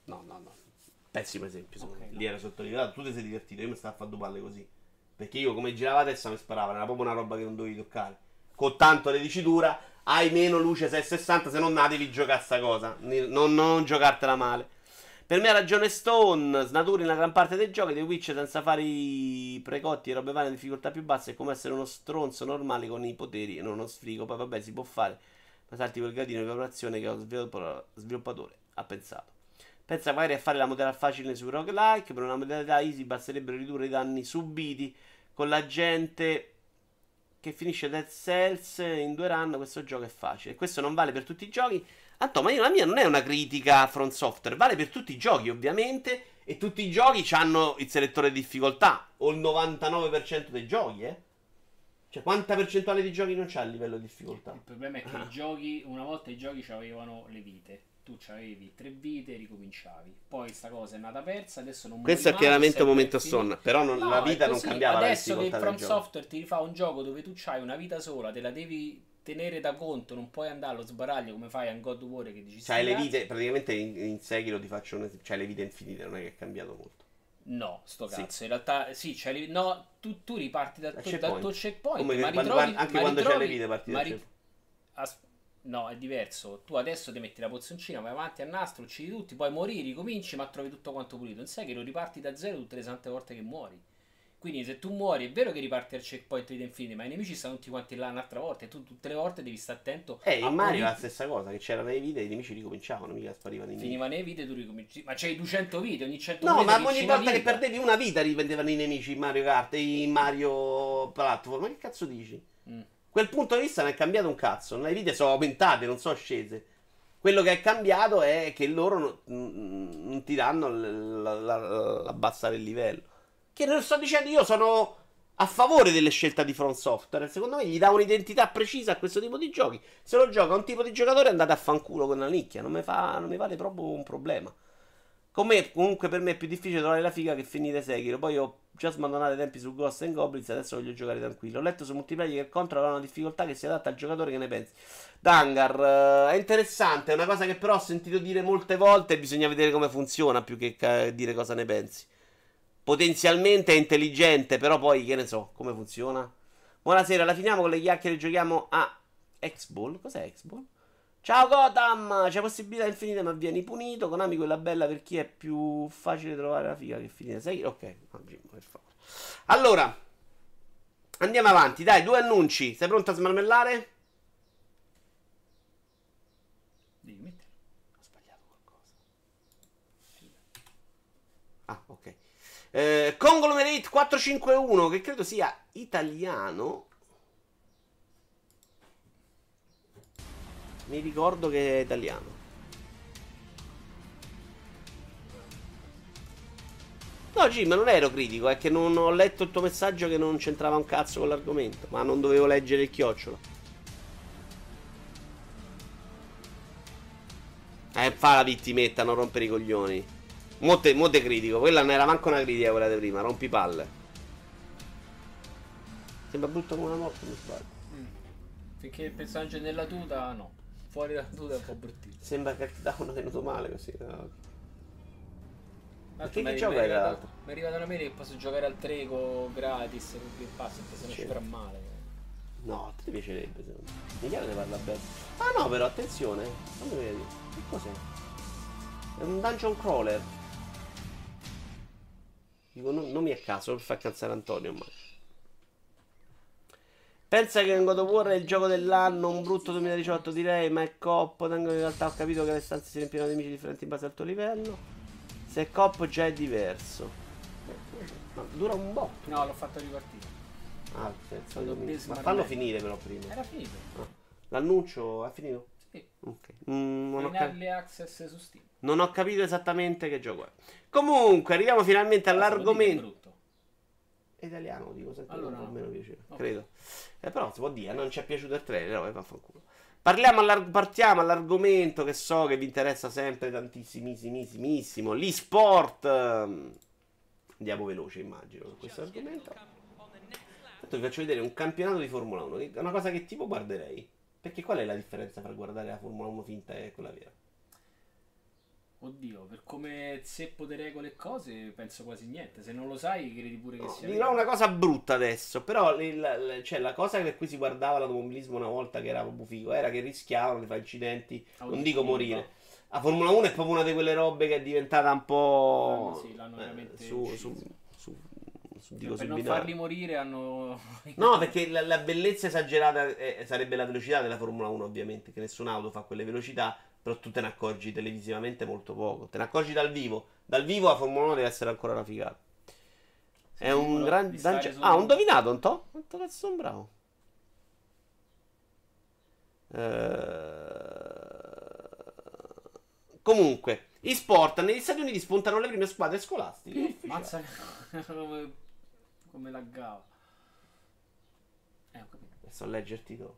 Pessimo esempio, okay, lì no. Era sottolineato, tu ti sei divertito, io mi stavo a fare due palle così. Perché io come girava la testa mi sparava, era proprio una roba che non dovevi toccare. Con tanto di dicitura, hai meno luce 660, se non nadevi giocare sta cosa. Non giocartela male. Per me ha ragione Stone, snaturi una gran parte dei giochi, dei Witch senza fare i precotti e robe varie, difficoltà più basse, è come essere uno stronzo normale con i poteri e non uno sfigo. Poi vabbè, si può fare, ma salti quel gradino di preparazione che lo sviluppatore ha pensato. Pensa magari a fare la modalità facile su roguelike. Per una modalità easy basterebbero ridurre i danni subiti con la gente che finisce Dead Cells in 2 run. Questo gioco è facile. Questo non vale per tutti i giochi. Antonio, ma la mia non è una critica a From Software. Vale per tutti i giochi, ovviamente. E tutti i giochi hanno il selettore di difficoltà. O il 99% dei giochi, eh. Cioè, quanta percentuale di giochi non c'ha a livello di difficoltà? Il problema è che i giochi, una volta i giochi avevano le vite. Tu c'avevi 3 vite e ricominciavi. Poi sta cosa è nata persa, adesso non muori. Questo è chiaramente un momento sonno, però non, no, la vita non cambiava. Adesso che From Software ti rifà un gioco dove tu c'hai una vita sola, te la devi tenere da conto, non puoi andare allo sbaraglio come fai a God of War che dici c'hai le vite, praticamente in Sekiro ti faccio un esempio, c'hai le vite infinite, non è che è cambiato molto. No, sto cazzo, sì. In realtà sì, c'hai le... No, tu riparti dal tuo checkpoint, ma ritrovi, anche quando c'hai le vite parti dal checkpoint. No, è diverso. Tu adesso ti metti la pozioncina, vai avanti a nastro, uccidi tutti, poi muori, ricominci, ma trovi tutto quanto pulito. Non sai che lo riparti da zero tutte le sante volte che muori. Quindi se tu muori, è vero che riparti al checkpoint vita infinita, ma i nemici stanno tutti quanti là un'altra volta e tu tutte le volte devi stare attento. In Mario è la stessa cosa, che c'erano le vite e i nemici ricominciavano, mica sparivano i nemici. Finivano le vite e tu ricominci. Ma c'hai 200 vite, ogni 100 vite. No, ma ogni volta che perdevi una vita riprendevano i nemici in Mario Kart, in Mario Platform. Ma che cazzo dici? Quel punto di vista non è cambiato un cazzo. Le vite sono aumentate, non sono scese. Quello che è cambiato è che loro non ti danno l'abbassare il livello. Che non sto dicendo, io sono a favore delle scelte di From Software. Secondo me gli dà un'identità precisa a questo tipo di giochi. Se lo gioca un tipo di giocatore andate a fanculo con la nicchia. Non mi vale proprio un problema. Comunque per me è più difficile trovare la figa che finire Sekiro. Poi ho già smandonato i tempi su Ghost and Goblins, adesso voglio giocare tranquillo. Ho letto su multiplayer che il contro aveva una difficoltà che si adatta al giocatore, che ne pensi? Dangar, è interessante, è una cosa che però ho sentito dire molte volte e bisogna vedere come funziona più che dire cosa ne pensi. Potenzialmente è intelligente, però poi che ne so, come funziona? Buonasera, la finiamo con le chiacchiere, giochiamo a X-Ball. Cos'è X-Ball? Ciao Gotham, c'è possibilità infinita ma vieni punito. Konami quella bella per chi è più facile trovare la figa che finire. Sei... Ok, per favore. Allora, andiamo avanti, dai, 2 annunci. Sei pronto a smarmellare? Devi mettere. Ho sbagliato qualcosa. Ah, ok. Conglomerate 451, che credo sia italiano. Mi ricordo che è italiano. No Jim, ma non ero critico, è che non ho letto il tuo messaggio che non c'entrava un cazzo con l'argomento, ma non dovevo leggere il chiocciolo. Fa la vittimetta, non rompere i coglioni. Molte critico, quella non era manco una critica quella di prima, rompi palle. Sembra brutto come una morte, mi sbaglio. Perché il personaggio nella tuta, no. Fuori la tuta è un po' bruttino. Sembra che da uno è venuto male così. No. Ma che gioco è l'altro? Mi è arrivata una mail che posso giocare al Treco gratis con il passo, perché se non ci farà male. No, ti piacerebbe secondo me. Migliaia ne parla bene. Ah no però, attenzione, non mi vedi. Che cos'è? È un dungeon crawler. Dico, non mi è caso, per far cazzare Antonio ormai. Pensa che God of War è il gioco dell'anno, un brutto 2018 direi, ma è coppo. Tango in realtà ho capito che le stanze si riempiono di amici differenti in base al tuo livello. Se è coppo già è diverso. No, dura un botto. No, l'ho fatto ripartire. Ah, terzo inizio. Ma fallo finire però prima. Era finito. Ah. L'annuncio è finito? Sì. Ok. Non ho access su Steam. Non ho capito esattamente che gioco è. Comunque, arriviamo finalmente all'argomento. Italiano, dico, senti, allora, non almeno piaceva, okay, credo. Però si può dire, non ci è piaciuto il trailer, no, vaffanculo. Partiamo all'argomento che so che vi interessa sempre tantissimissimo, l'e-sport. Andiamo veloce, immagino, su questo argomento. Intanto vi faccio vedere un campionato di Formula 1, che è una cosa che tipo guarderei. Perché qual è la differenza tra guardare la Formula 1 finta e quella vera? Oddio, per come zeppo di regole e cose penso quasi niente. Se non lo sai credi pure che sia... Dirò una cosa brutta adesso, però cioè, la cosa per cui si guardava l'automobilismo una volta che era proprio figo era che rischiavano di fare incidenti, non dico morire. La Formula 1 è proprio una di quelle robe che è diventata un po'... Sì, l'hanno veramente dico, per non farli morire hanno... No, perché la bellezza esagerata sarebbe la velocità della Formula 1, ovviamente, che nessun'auto fa quelle velocità. Però tu te ne accorgi televisivamente molto poco. Te ne accorgi dal vivo. Dal vivo la Formula 1 deve essere ancora una figata. È un grande... Ah, un dovinato, un to'? Quanto cazzo sono bravo. Comunque, in sport, negli Stati Uniti spuntano le prime squadre scolastiche. Mazza, come laggava. Ho capito. Adesso a leggerti tu.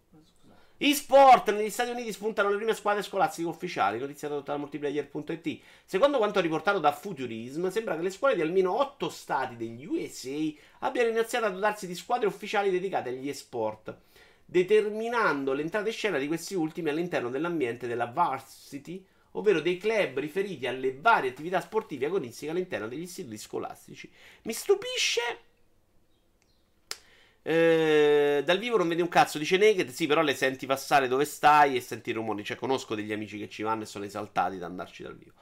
eSport negli Stati Uniti spuntano le prime squadre scolastiche ufficiali, notizia tradotta da multiplayer.it. Secondo quanto riportato da Futurism, sembra che le scuole di almeno 8 stati degli USA abbiano iniziato a dotarsi di squadre ufficiali dedicate agli eSport, determinando l'entrata in scena di questi ultimi all'interno dell'ambiente della varsity, ovvero dei club riferiti alle varie attività sportive agonistiche all'interno degli istituti scolastici. Mi stupisce... dal vivo non vedi un cazzo, dice Naked. Sì, però le senti passare dove stai e senti i rumori. Cioè, conosco degli amici che ci vanno e sono esaltati da andarci dal vivo.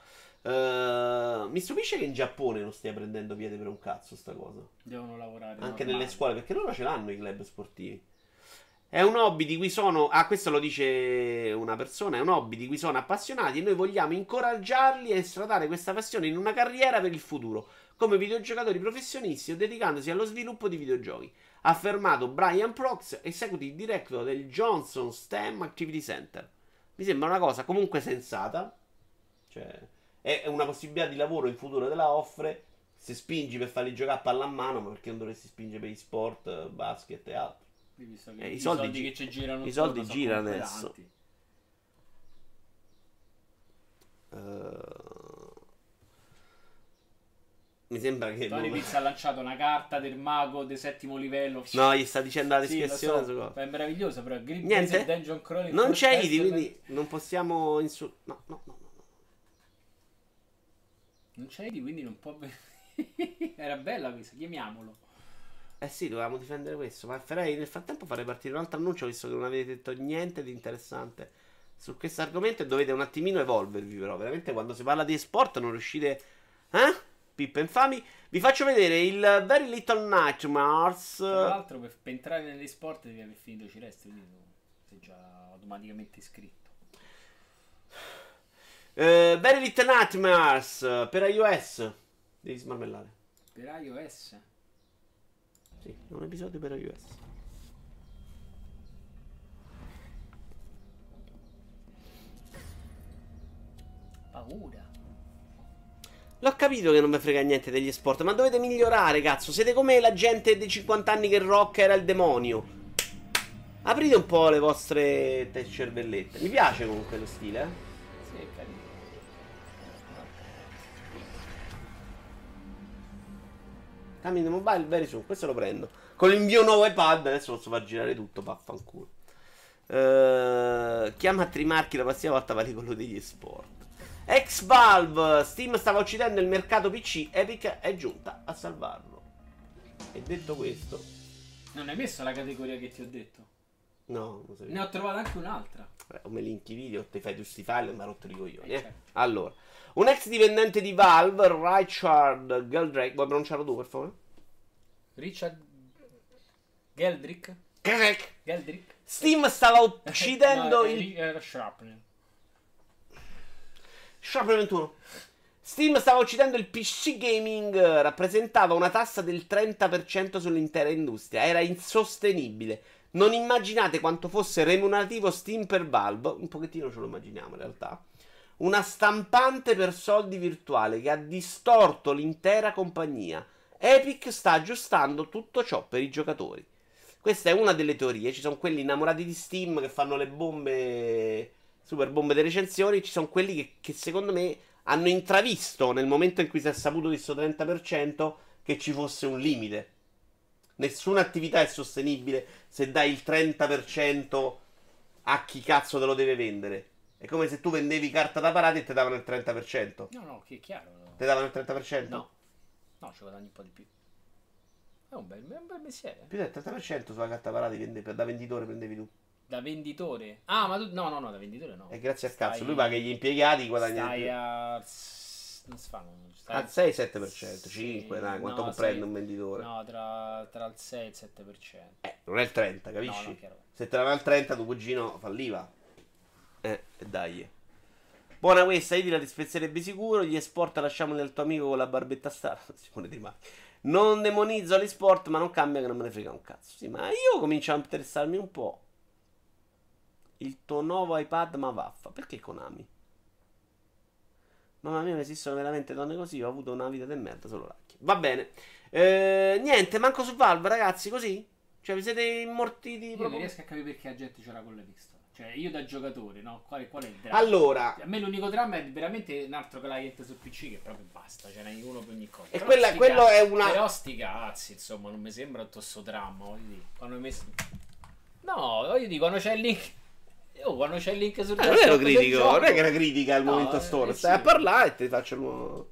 Mi stupisce che in Giappone non stia prendendo piede per un cazzo sta cosa. Devono lavorare anche nelle scuole, perché loro ce l'hanno i club sportivi. È un hobby di cui sono... Ah, questo lo dice una persona. È un hobby di cui sono appassionati e noi vogliamo incoraggiarli a estradare questa passione in una carriera per il futuro, come videogiocatori professionisti o dedicandosi allo sviluppo di videogiochi, ha affermato Brian Prox, executive director del Johnson STEM Activity Center. Mi sembra una cosa comunque sensata, cioè è una possibilità di lavoro in futuro te la offre, se spingi per farli giocare a pallamano, ma perché non dovresti spingere per gli sport, basket e altro? I soldi che ci girano, i soldi girano adesso. Mi sembra che... Tony Pizza ha lanciato una carta del mago del 7° livello. No, gli sta dicendo la descrizione. Sì, è meravigliosa, però. Niente. Dungeon Crawl non c'è ID, quindi non possiamo insultare. No. Non c'è ID, quindi non può... Era bella questa, chiamiamolo. Eh sì, dovevamo difendere questo. Ma farei nel frattempo farei partire un altro annuncio, visto che non avete detto niente di interessante su questo argomento e dovete un attimino evolvervi, però. Veramente quando si parla di sport non riuscite... Pippe infami. Vi faccio vedere il Very Little Nightmares. Tra l'altro per entrare negli sport devi aver finito Celeste, quindi sei già automaticamente iscritto. Very Little Nightmares per iOS. Devi smarmellare. Per iOS? Sì, è un episodio per iOS. Paura. L'ho capito che non mi frega niente degli sport, ma dovete migliorare, cazzo. Siete come la gente dei 50 anni che il rock era il demonio. Aprite un po' le vostre cervellette. Mi piace comunque lo stile, eh? Sì, è carino. Camino mobile, very soon. Questo lo prendo. Con il mio nuovo iPad adesso posso far girare tutto, vaffanculo. Chiama a Trimarchi, la prossima volta vale quello degli sport. Ex Valve, Steam stava uccidendo il mercato PC, Epic è giunta a salvarlo. E detto questo, non hai messo la categoria che ti ho detto? No, non so. Ne ho trovata anche un'altra. O me linki video, te fai tutti i file e mi ha rotto i coglioni. Certo. Allora, un ex dipendente di Valve, Richard Geldrake. Vuoi pronunciarlo tu per favore? Richard Geldrake? Geldrake. Steam stava uccidendo no, era Shrapnel. Shrapnel 21. Steam stava uccidendo il PC gaming, rappresentava una tassa del 30% sull'intera industria, era insostenibile. Non immaginate quanto fosse remunerativo Steam per Valve, un pochettino ce lo immaginiamo in realtà, una stampante per soldi virtuale che ha distorto l'intera compagnia. Epic sta aggiustando tutto ciò per i giocatori. Questa è una delle teorie, ci sono quelli innamorati di Steam che fanno le bombe, super bombe delle recensioni, ci sono quelli che secondo me hanno intravisto nel momento in cui si è saputo di questo 30% che ci fosse un limite. Nessuna attività è sostenibile se dai il 30% a chi cazzo te lo deve vendere. È come se tu vendevi carta da parati e ti davano il 30%. No, no, che è chiaro. No. Ti davano il 30%? No, no, ci guadagni un po' di più. È un bel mestiere. Più del 30% sulla carta parati da venditore prendevi tu. Da venditore? Ah, ma tu... No, no, no, da venditore no. E grazie al cazzo, lui paga gli impiegati, guadagna... Stai a... non si fa... Al 6-7%, 5, dai, quanto prende un venditore? No, tra il 6 e il 7%. Non è il 30, capisci? No, no, se te la va al 30, tuo cugino falliva. Dai. Buona questa, io la ti spezzerei di sicuro, gli esport lasciamo nel tuo amico con la barbetta strana. Simone Di Marco. Non demonizzo gli sport, ma non cambia che non me ne frega un cazzo. Sì, ma io comincio a interessarmi un po'. Il tuo nuovo iPad, ma vaffa. Perché Konami? Mamma mia, esistono veramente donne così. Ho avuto una vita del merda, solo racchia. Va bene. Niente, manco su Valve, ragazzi, così? Cioè, vi siete immortiti proprio? Io non riesco a capire perché la gente c'era con le pistole. Cioè, io da giocatore, no? Qual è il dramma? Allora... a me l'unico dramma è veramente un altro client sul PC che proprio basta. Cioè, ne hai uno per ogni cosa. E quello è una... però sti cazzi, insomma, non mi sembra tutto sto dramma, voglio dire. Quando ho messo... No, voglio dire, quando c'è il link... quando c'è il link sul non ero critico, non è che era critica al momento storico. Stai a parlare e ti faccio l'uomo.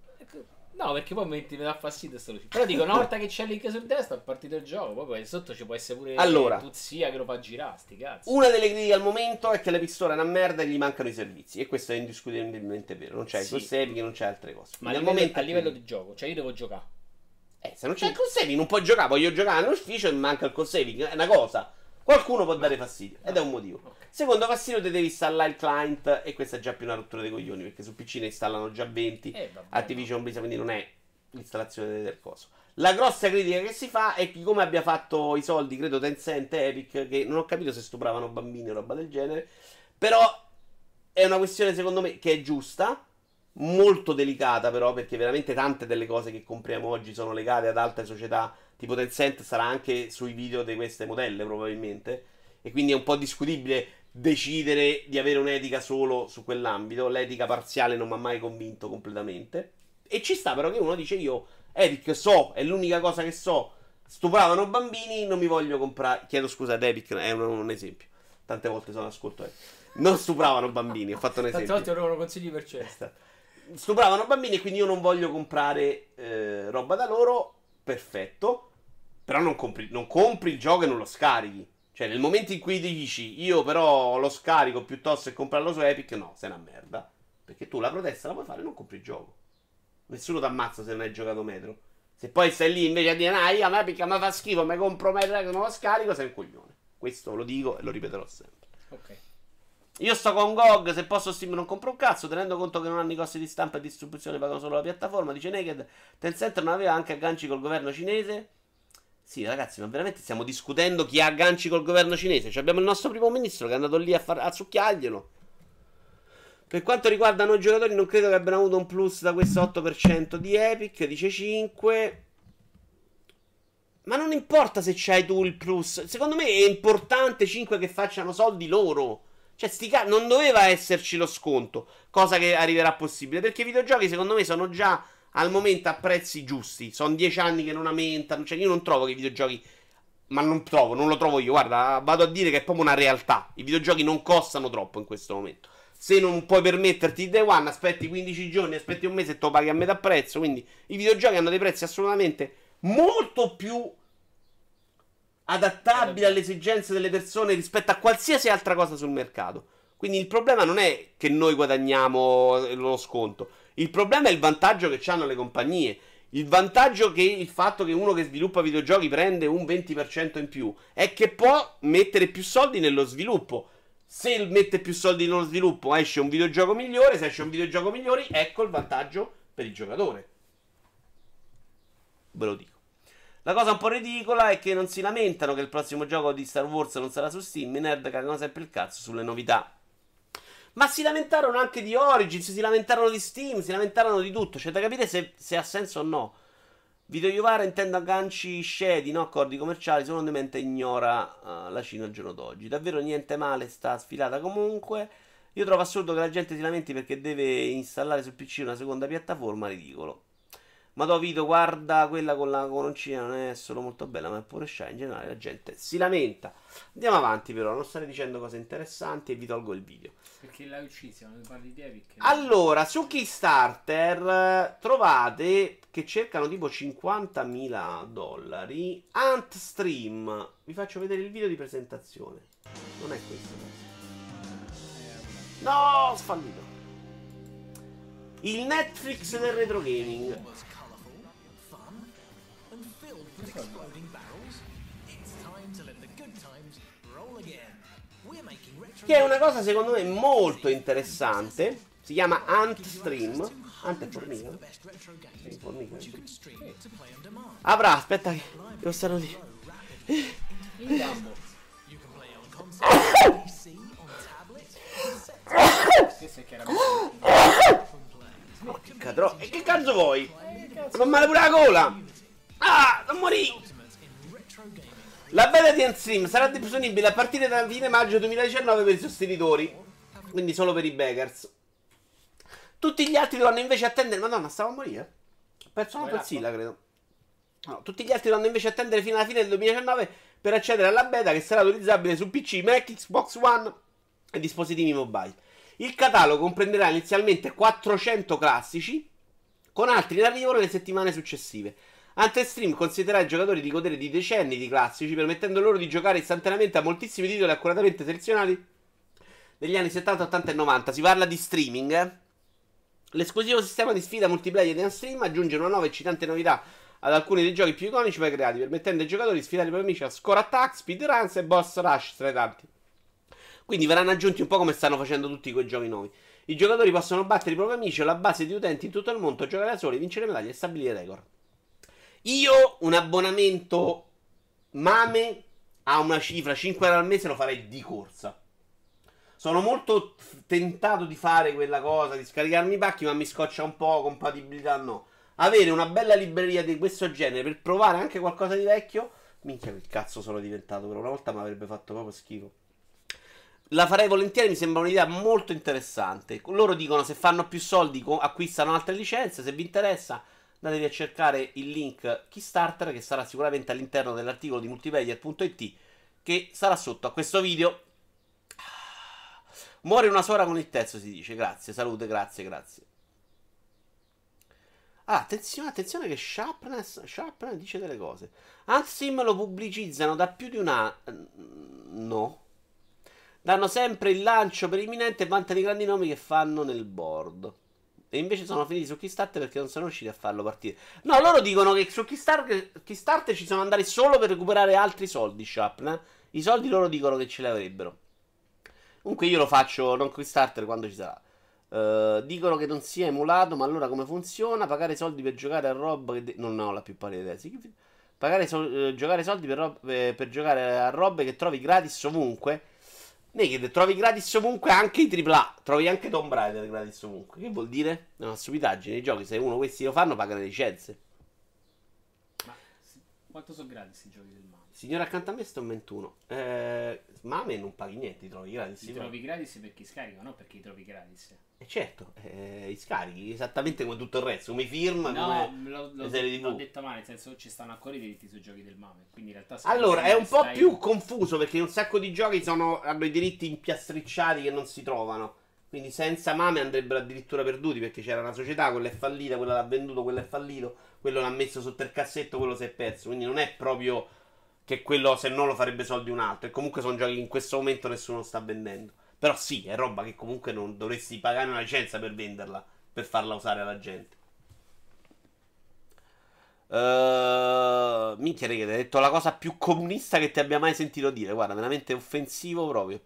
No, perché poi mi dà fastidio sto link. Però dico, una volta che c'è il link sul desktop è partito il gioco, poi sotto ci può essere pure allora, tuzia che lo fa girare, sti cazzi. Una delle critiche al momento è che la pistola è una merda e gli mancano i servizi. E questo è indiscutibilmente vero. Non c'è il cost saving, non c'è altre cose. Ma a livello di gioco, cioè io devo giocare. Se non c'è il cost saving non puoi giocare, voglio giocare all'ufficio e manca il cost saving, è una cosa. Qualcuno può dare fastidio, ed è un motivo. Okay. Secondo fastidio, te devi installare il client, e questa è già più una rottura dei coglioni, perché su PC ne installano già 20, Activision Blizzard, quindi non è l'installazione del coso. La grossa critica che si fa è che come abbia fatto i soldi, credo Tencent, Epic, che non ho capito se stupravano bambini o roba del genere, però è una questione secondo me che è giusta, molto delicata però, perché veramente tante delle cose che compriamo oggi sono legate ad altre società. Tipo Tencent sarà anche sui video di queste modelle probabilmente, e quindi è un po' discutibile decidere di avere un'etica solo su quell'ambito. L'etica parziale non mi ha mai convinto completamente, e ci sta però che uno dice io Epic so, è l'unica cosa che so, stupravano bambini, non mi voglio comprare, chiedo scusa ad Epic, è un esempio, tante volte sono ascolto non stupravano bambini, ho fatto un esempio, tante volte avevano consigli per cesta, stupravano bambini e quindi io non voglio comprare roba da loro, perfetto. Però non compri il gioco e non lo scarichi. Cioè nel momento in cui ti dici io però lo scarico piuttosto che comprarlo su Epic, no, sei una merda. Perché tu la protesta la puoi fare e non compri il gioco. Nessuno ti ammazza se non hai giocato Metro. Se poi stai lì invece a dire ah io a Epic mi fa schifo, mi compro Metro e non lo scarico, sei un coglione. Questo lo dico e lo ripeterò sempre. Ok. Io sto con GOG, se posso Steam non compro un cazzo, tenendo conto che non hanno i costi di stampa e distribuzione, pagano solo la piattaforma, dice Naked. Tencent non aveva anche agganci col governo cinese? Sì, ragazzi, ma veramente stiamo discutendo chi ha agganci col governo cinese. Cioè abbiamo il nostro primo ministro che è andato lì a succhiarglielo. Per quanto riguarda noi giocatori, non credo che abbiano avuto un plus da questo 8% di Epic, dice 5. Ma non importa se c'hai tu il plus. Secondo me è importante 5 che facciano soldi loro. Cioè non doveva esserci lo sconto, cosa che arriverà possibile, perché i videogiochi secondo me sono già... al momento a prezzi giusti. Sono 10 anni che non aumentano. Cioè io non trovo che i videogiochi... Non lo trovo io. Guarda, vado a dire che è proprio una realtà. I videogiochi non costano troppo in questo momento. Se non puoi permetterti il day one, aspetti 15 giorni, aspetti un mese e te lo paghi a metà prezzo. Quindi i videogiochi hanno dei prezzi assolutamente molto più adattabili alle esigenze delle persone rispetto a qualsiasi altra cosa sul mercato. Quindi il problema non è che noi guadagniamo lo sconto. Il problema è il vantaggio che hanno le compagnie. Il vantaggio che il fatto che uno che sviluppa videogiochi prende un 20% in più è che può mettere più soldi nello sviluppo. Se mette più soldi nello sviluppo esce un videogioco migliore, se esce un videogioco migliore, ecco il vantaggio per il giocatore. Ve lo dico. La cosa un po' ridicola è che non si lamentano che il prossimo gioco di Star Wars non sarà su Steam. I nerd cagano sempre il cazzo sulle novità. Ma si lamentarono anche di Origins, si lamentarono di Steam, si lamentarono di tutto. C'è da capire se ha senso o no. Vito Iuvara intende agganci shady, no accordi commerciali, solamente ignora la Cina al giorno d'oggi. Davvero niente male, sta sfilata comunque. Io trovo assurdo che la gente si lamenti perché deve installare sul PC una seconda piattaforma, ridicolo. Ma do Vito, guarda, quella con la coroncina non è solo molto bella, ma è pure shy. In generale la gente si lamenta. Andiamo avanti però, non stare dicendo cose interessanti e vi tolgo il video. Perché la uccisa, non parli di Epic. Allora, su Kickstarter trovate che cercano tipo $50.000 Antstream. Vi faccio vedere il video di presentazione. Non è questo. No, sfallito. Il Netflix del retro gaming. Che è una cosa secondo me molto interessante. Si chiama Antstream. Ant è formica. Sì, formica. Avrà, aspetta che devo stare lì. E che cazzo vuoi? Non male pure la gola. Ah, non morì. La beta di Antstream sarà disponibile a partire da fine maggio 2019 per i sostenitori, quindi solo per i backers. Tutti gli altri dovranno invece attendere. Madonna, stavo a morire. Ho perso una tozzilla, credo. No, tutti gli altri dovranno invece attendere fino alla fine del 2019 per accedere alla beta, che sarà utilizzabile su PC, Mac, Xbox One e dispositivi mobile. Il catalogo comprenderà inizialmente 400 classici, con altri in arrivo nelle settimane successive. Antstream consentirà ai giocatori di godere di decenni di classici, permettendo loro di giocare istantaneamente a moltissimi titoli accuratamente selezionati degli anni 70, 80 e 90. Si parla di streaming, eh? L'esclusivo sistema di sfida multiplayer di Antstream aggiunge una nuova e eccitante novità ad alcuni dei giochi più iconici mai creati, permettendo ai giocatori di sfidare i propri amici a score attack, speedruns e boss rush tra i tanti. Quindi verranno aggiunti un po' come stanno facendo tutti quei giochi nuovi. I giocatori possono battere i propri amici o la base di utenti in tutto il mondo, giocare da soli, vincere medaglie e stabilire record. Io un abbonamento mame a una cifra $5 al mese lo farei di corsa. Sono molto tentato di fare quella cosa, di scaricarmi i pacchi, ma mi scoccia un po', compatibilità no. Avere una bella libreria di questo genere per provare anche qualcosa di vecchio, minchia che cazzo sono diventato, per una volta mi avrebbe fatto proprio schifo. La farei volentieri, mi sembra un'idea molto interessante. Loro dicono se fanno più soldi acquistano altre licenze, se vi interessa andatevi a cercare il link Kickstarter che sarà sicuramente all'interno dell'articolo di multiplayer.it che sarà sotto a questo video. Muore una suora con il terzo si dice, grazie, salute, grazie, grazie. Ah, attenzione, attenzione che Shrapnel dice delle cose. Antstream lo pubblicizzano da più di un anno. Danno sempre il lancio per imminente e vantano i grandi nomi che fanno nel board. E invece sono finiti su Kickstarter perché non sono riusciti a farlo partire. No, loro dicono che su Kickstarter ci sono andati solo per recuperare altri soldi, Shrapnel. I soldi loro dicono che ce li avrebbero. Comunque io lo faccio, non Kickstarter, quando ci sarà. Dicono che non sia emulato, ma allora come funziona? Pagare soldi per giocare a roba che... Non ho la più pallida idea, sì. Pagare giocare soldi per giocare a robe che trovi gratis ovunque. Naked, trovi gratis ovunque anche i AAA. Trovi anche Tomb Raider gratis ovunque. Che vuol dire? È una stupidaggine. I giochi, se uno questi lo fanno, pagano le licenze. Ma quanto sono gratis i giochi del Mame? Signora accanto a me sto 21. Mame non paghi niente, trovi gratis. Li trovi gratis per chi scarica, no? Perché li trovi gratis. E certo, li scarichi esattamente come tutto il resto. Come i film, no, come le serie TV. L'ho detto male, nel senso ci stanno ancora i diritti sui giochi del Mame. Quindi in realtà allora è un po' più confuso perché un sacco di giochi hanno i diritti impiastricciati che non si trovano. Quindi senza Mame andrebbero addirittura perduti perché c'era una società, quella è fallita, quella l'ha venduto, quella è fallito, quello l'ha messo sotto il cassetto, quello si è perso. Quindi non è proprio che quello se no lo farebbe soldi un altro. E comunque sono giochi che in questo momento nessuno sta vendendo. Però sì, è roba che comunque non dovresti pagare una licenza per venderla, per farla usare alla gente. Minchia, raga, ti hai detto la cosa più comunista che ti abbia mai sentito dire. Guarda, veramente offensivo proprio.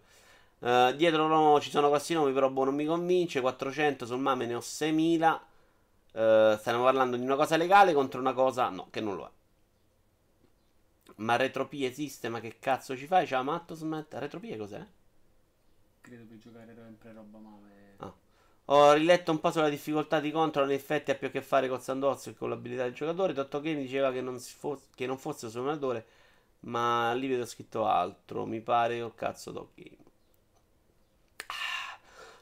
Dietro no, ci sono questi nomi, però boh, non mi convince. 400 sul Mame ne ho 6.000. Stiamo parlando di una cosa legale contro una cosa no, che non lo è. Ma Retropie esiste, ma che cazzo ci fai? Ciao Matto Smet. Retropie cos'è? Credo per giocare sempre roba male. Ah. Ho riletto un po' sulla difficoltà di controllo, in effetti ha più a che fare col sandozzo e con l'abilità del giocatore. Dottor Game diceva che non fosse solo un allenatore, ma lì vedo scritto altro, mi pare. Oh cazzo, Dottor Game.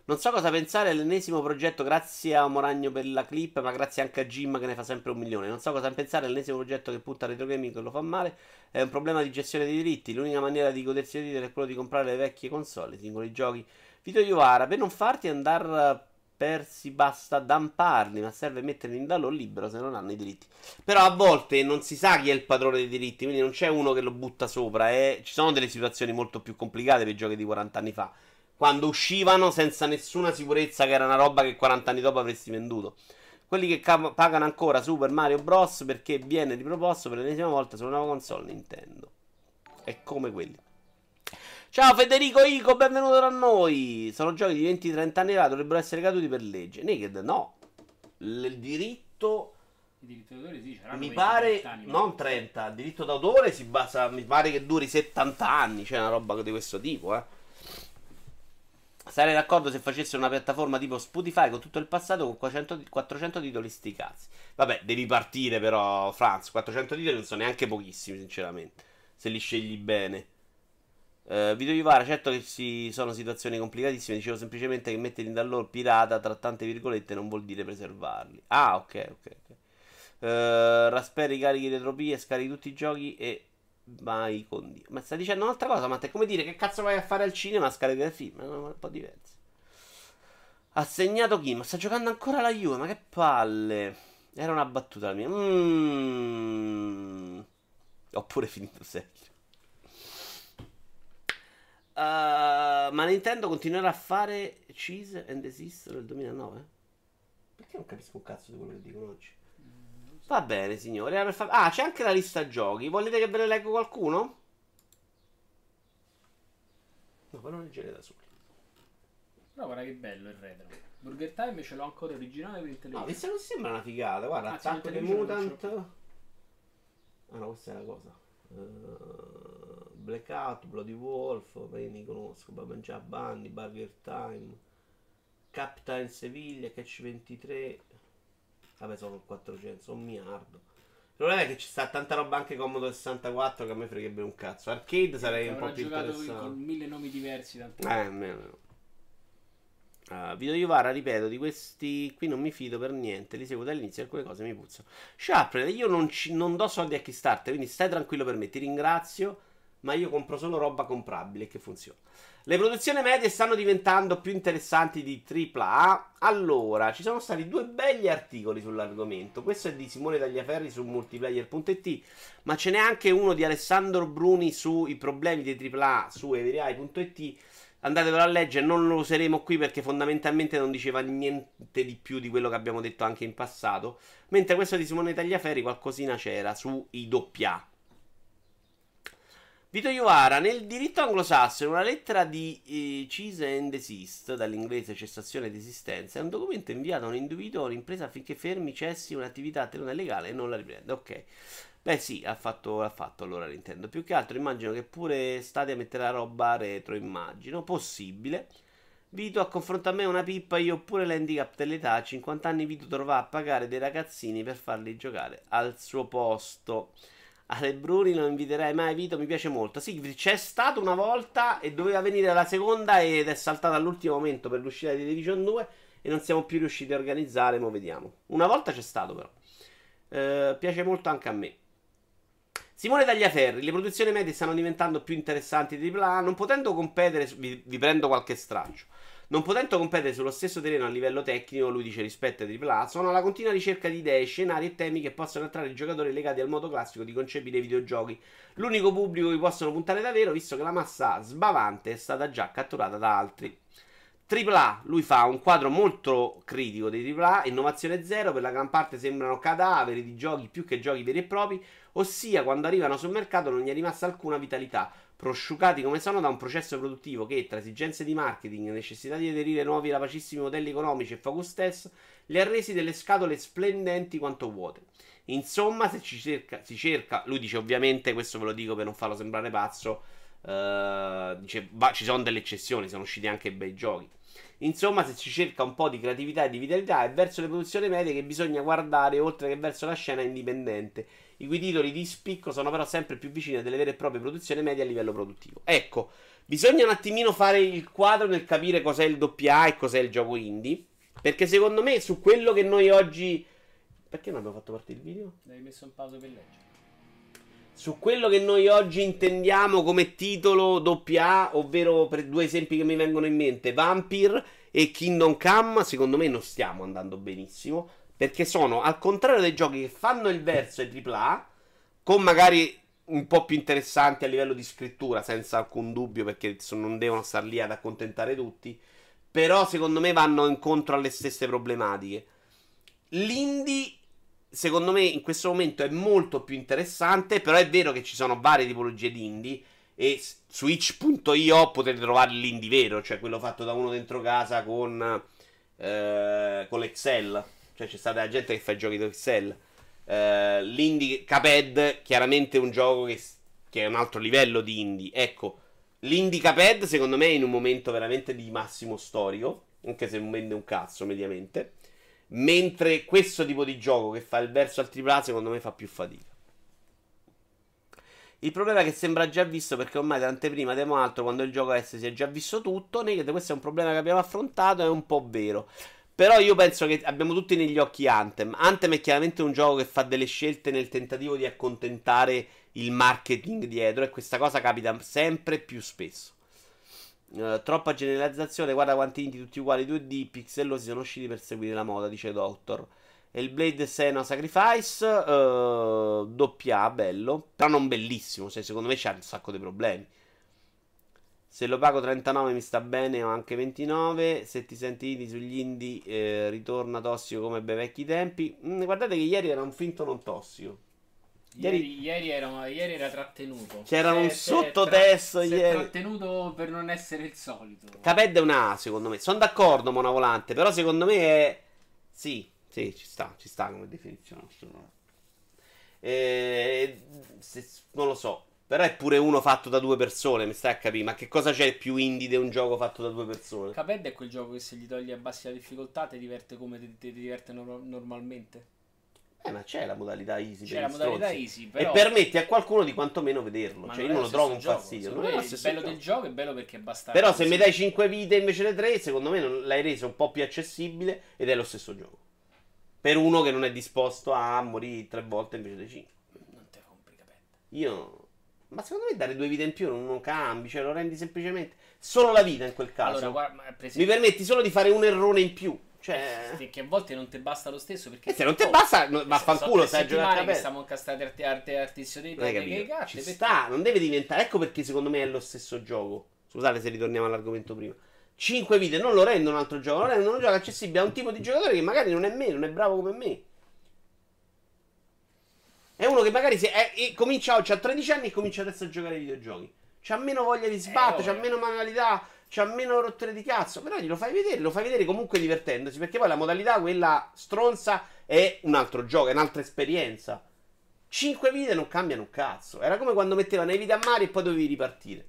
Non so cosa pensare all'ennesimo progetto, grazie a Moragno per la clip, ma grazie anche a Jim che ne fa sempre 1 milione. Non so cosa pensare all'ennesimo progetto che punta a retro gaming e lo fa male. È un problema di gestione dei diritti. L'unica maniera di godersi i titoli è quello di comprare le vecchie console, i singoli giochi. Vito Iuvara, per non farti andare persi basta damparli, ma serve metterli in download libero se non hanno i diritti. Però a volte non si sa chi è il padrone dei diritti, quindi non c'è uno che lo butta sopra. Ci sono delle situazioni molto più complicate per giochi di 40 anni fa, quando uscivano senza nessuna sicurezza che era una roba che 40 anni dopo avresti venduto. Quelli che pagano ancora Super Mario Bros. Perché viene riproposto per l'ennesima volta sulla nuova console Nintendo. È come quelli. Ciao Federico Ico, benvenuto da noi. Sono giochi di 20-30 anni fa, dovrebbero essere caduti per legge. Naked no. Il diritto... Il diritto d'autore sì, c'erano mi pare, anni, non 30. Il diritto d'autore si basa, mi pare che duri 70 anni. C'è una roba di questo tipo, eh. Sarei d'accordo se facessero una piattaforma tipo Spotify con tutto il passato, con 400 titoli sti cazzi. Vabbè, devi partire però, Franz. 400 titoli non sono neanche pochissimi, sinceramente, se li scegli bene. Vito Iuvara, certo che ci sono situazioni complicatissime. Dicevo semplicemente che metterli in download pirata tra tante virgolette non vuol dire preservarli. Ah, ok, ok, ok. Raspberry carichi Retropie, scarichi tutti i giochi e... Vai con Dio. Ma sta dicendo un'altra cosa, ma è come dire che cazzo vai a fare al cinema a scaricare il film? È un po' diverso. Ha segnato chi? Ma sta giocando ancora la Juve, ma che palle. Era una battuta la mia. Ho pure finito serio. Ma Nintendo continuerà a fare Cease and Desist nel 2009? Perché non capisco un cazzo di quello che dicono oggi. Va bene signore. Ah, c'è anche la lista giochi. Volete che ve ne leggo qualcuno? No, però leggere da soli. No, guarda che bello il retro. Burger Time ce l'ho ancora originale per il telefono. No, questa non sembra una figata. Guarda, Attack the Mutant. Ah no, questa è la cosa. Blackout, Bloody Wolf. Beh, ne conosco. Babanja Bunny, Burger Time, Captain Sevilla, Catch 23. Vabbè, sono 400, sono un miliardo. Il problema è che ci sta tanta roba anche Commodore 64 che a me fregherebbe un cazzo. Arcade sarei un po' più interessante. Con 1000 nomi diversi. Meno. Vito Iuvara, ripeto, di questi qui non mi fido per niente. Li seguo dall'inizio, alcune cose mi puzzano. Shrapnel, io non do soldi a Kickstarter, quindi stai tranquillo per me, ti ringrazio. Ma io compro solo roba comprabile che funziona. Le produzioni medie stanno diventando più interessanti di AAA. Allora, ci sono stati 2 belli articoli sull'argomento. Questo è di Simone Tagliaferri su multiplayer.it, ma ce n'è anche uno di Alessandro Bruni sui problemi dei AAA su everyeye.it. Andatevelo a leggere, non lo useremo qui perché fondamentalmente non diceva niente di più di quello che abbiamo detto anche in passato. Mentre questo di Simone Tagliaferri qualcosina c'era sui doppia. Vito Iuvara, nel diritto anglosassone una lettera di cease and desist, dall'inglese cessazione di esistenza, è un documento inviato a un individuo o un'impresa affinché fermi, cessi un'attività a tenuta legale e non la riprenda. Ok, beh sì, l'ha fatto allora Nintendo. Più che altro immagino che pure Stadia metterà roba retro, immagino, possibile. Vito ha confrontato a me una pippa, io pure l'handicap dell'età, a 50 anni Vito dovrà pagare dei ragazzini per farli giocare al suo posto. Ale Bruni non inviterai mai Vito, mi piace molto. Siegfried c'è stato una volta e doveva venire alla seconda ed è saltata all'ultimo momento per l'uscita di The Division 2 e non siamo più riusciti a organizzare, ma vediamo. Una volta c'è stato però. Piace molto anche a me. Simone Tagliaferri, le produzioni medie stanno diventando più interessanti di AAA, non potendo competere, vi prendo qualche straccio. Non potendo competere sullo stesso terreno a livello tecnico, lui dice rispetto ai AAA, sono alla continua ricerca di idee, scenari e temi che possono attrarre i giocatori legati al modo classico di concepire i videogiochi. L'unico pubblico che possono puntare davvero, visto che la massa sbavante è stata già catturata da altri. AAA, lui fa un quadro molto critico dei AAA, innovazione zero, per la gran parte sembrano cadaveri di giochi più che giochi veri e propri, ossia quando arrivano sul mercato non gli è rimasta alcuna vitalità. prosciugati come sono da un processo produttivo che, tra esigenze di marketing, necessità di aderire nuovi rapacissimi modelli economici e focus test, li ha resi delle scatole splendenti quanto vuote. Insomma, se si cerca, lui dice ovviamente, questo ve lo dico per non farlo sembrare pazzo, dice, ci sono delle eccezioni, sono usciti anche bei giochi. Insomma, se si cerca un po' di creatività e di vitalità, è verso le produzioni medie che bisogna guardare, oltre che verso la scena indipendente, i cui titoli di spicco sono però sempre più vicini a delle vere e proprie produzioni medie a livello produttivo. Ecco, bisogna un attimino fare il quadro nel capire cos'è il AA e cos'è il gioco indie, perché secondo me su quello che noi oggi... Perché non abbiamo fatto partire il video? L'hai messo in pausa per leggere. Su quello che noi oggi intendiamo come titolo AA, ovvero per due esempi che mi vengono in mente, Vampire e Kingdom Come, secondo me non stiamo andando benissimo, perché sono, al contrario dei giochi che fanno il verso e AAA, con magari un po' più interessanti a livello di scrittura, senza alcun dubbio, perché non devono star lì ad accontentare tutti, però secondo me vanno incontro alle stesse problematiche. L'indie, secondo me, in questo momento è molto più interessante, però è vero che ci sono varie tipologie di indie, e su itch.io potete trovare l'indie vero, cioè quello fatto da uno dentro casa con l'Excel. Cioè c'è stata gente che fa i giochi di Excel. L'indie Cuphead, chiaramente è un gioco che è un altro livello di indie. Ecco, l'indie Cuphead secondo me è in un momento veramente di massimo storico, anche se non vende un cazzo mediamente, mentre questo tipo di gioco che fa il verso al AAA secondo me fa più fatica. Il problema è che sembra già visto, perché ormai dall'anteprima demo altro, quando il gioco si è già visto tutto. Questo è un problema che abbiamo affrontato, è un po' vero, però io penso che abbiamo tutti negli occhi Anthem. Anthem è chiaramente un gioco che fa delle scelte nel tentativo di accontentare il marketing dietro, e questa cosa capita sempre più spesso. Troppa generalizzazione, guarda quanti indie tutti uguali 2D, pixellosi, sono usciti per seguire la moda, dice Doctor. E il Blade Senua Sacrifice AA, bello, però non bellissimo, cioè secondo me c'ha un sacco di problemi. Se lo pago 39 mi sta bene, o anche 29. Se ti senti indie sugli indie, ritorna tossico come bei vecchi tempi. Guardate che ieri era un finto non tossico. Ieri era trattenuto. C'era un sottotesto ieri. Trattenuto per non essere il solito. Cuphead è una A, secondo me. Sono d'accordo, Mona Volante, però secondo me è... Sì, ci sta come definizione. Non lo so. Però è pure uno fatto da due persone, mi stai a capire. Ma che cosa c'è più indie di un gioco fatto da due persone? Cuphead è quel gioco che se gli togli a bassa difficoltà ti diverte come ti diverte normalmente. Ma c'è la modalità easy. C'è la modalità easy, però... E permette a qualcuno di quantomeno vederlo. Cioè io non lo trovo un fastidio. Non è il bello del gioco, è bello perché è abbastanza. Però se mi dai 5 vite invece le 3, secondo me l'hai reso un po' più accessibile, ed è lo stesso gioco per uno che non è disposto a morire 3 volte invece dei 5. Non te compri capetta. Ma secondo me dare 2 vite in più non cambi, cioè lo rendi semplicemente solo la vita in quel caso. Allora, guarda, mi permetti solo di fare un errore in più. Cioè... Sì, che a volte non ti basta lo stesso, perché se non ti basta, vaffanculo, stai a giocare. Siamo incastrati artistici dei cazzi. Ci sta, non deve diventare. Ecco perché secondo me è lo stesso gioco. Scusate se ritorniamo all'argomento prima. 5 vite non lo rendono un altro gioco, lo rendono un gioco accessibile a un tipo di giocatore che magari non è me, non è bravo come me. È uno che magari comincia oggi a 13 anni e comincia adesso a giocare ai videogiochi. C'ha meno voglia di sbattere, c'ha meno manualità, c'ha meno rotture di cazzo, però glielo fai vedere, lo fai vedere comunque divertendosi, perché poi la modalità, quella stronza, è un altro gioco, è un'altra esperienza. 5 vite non cambiano un cazzo. Era come quando mettevano le vite a mare e poi dovevi ripartire.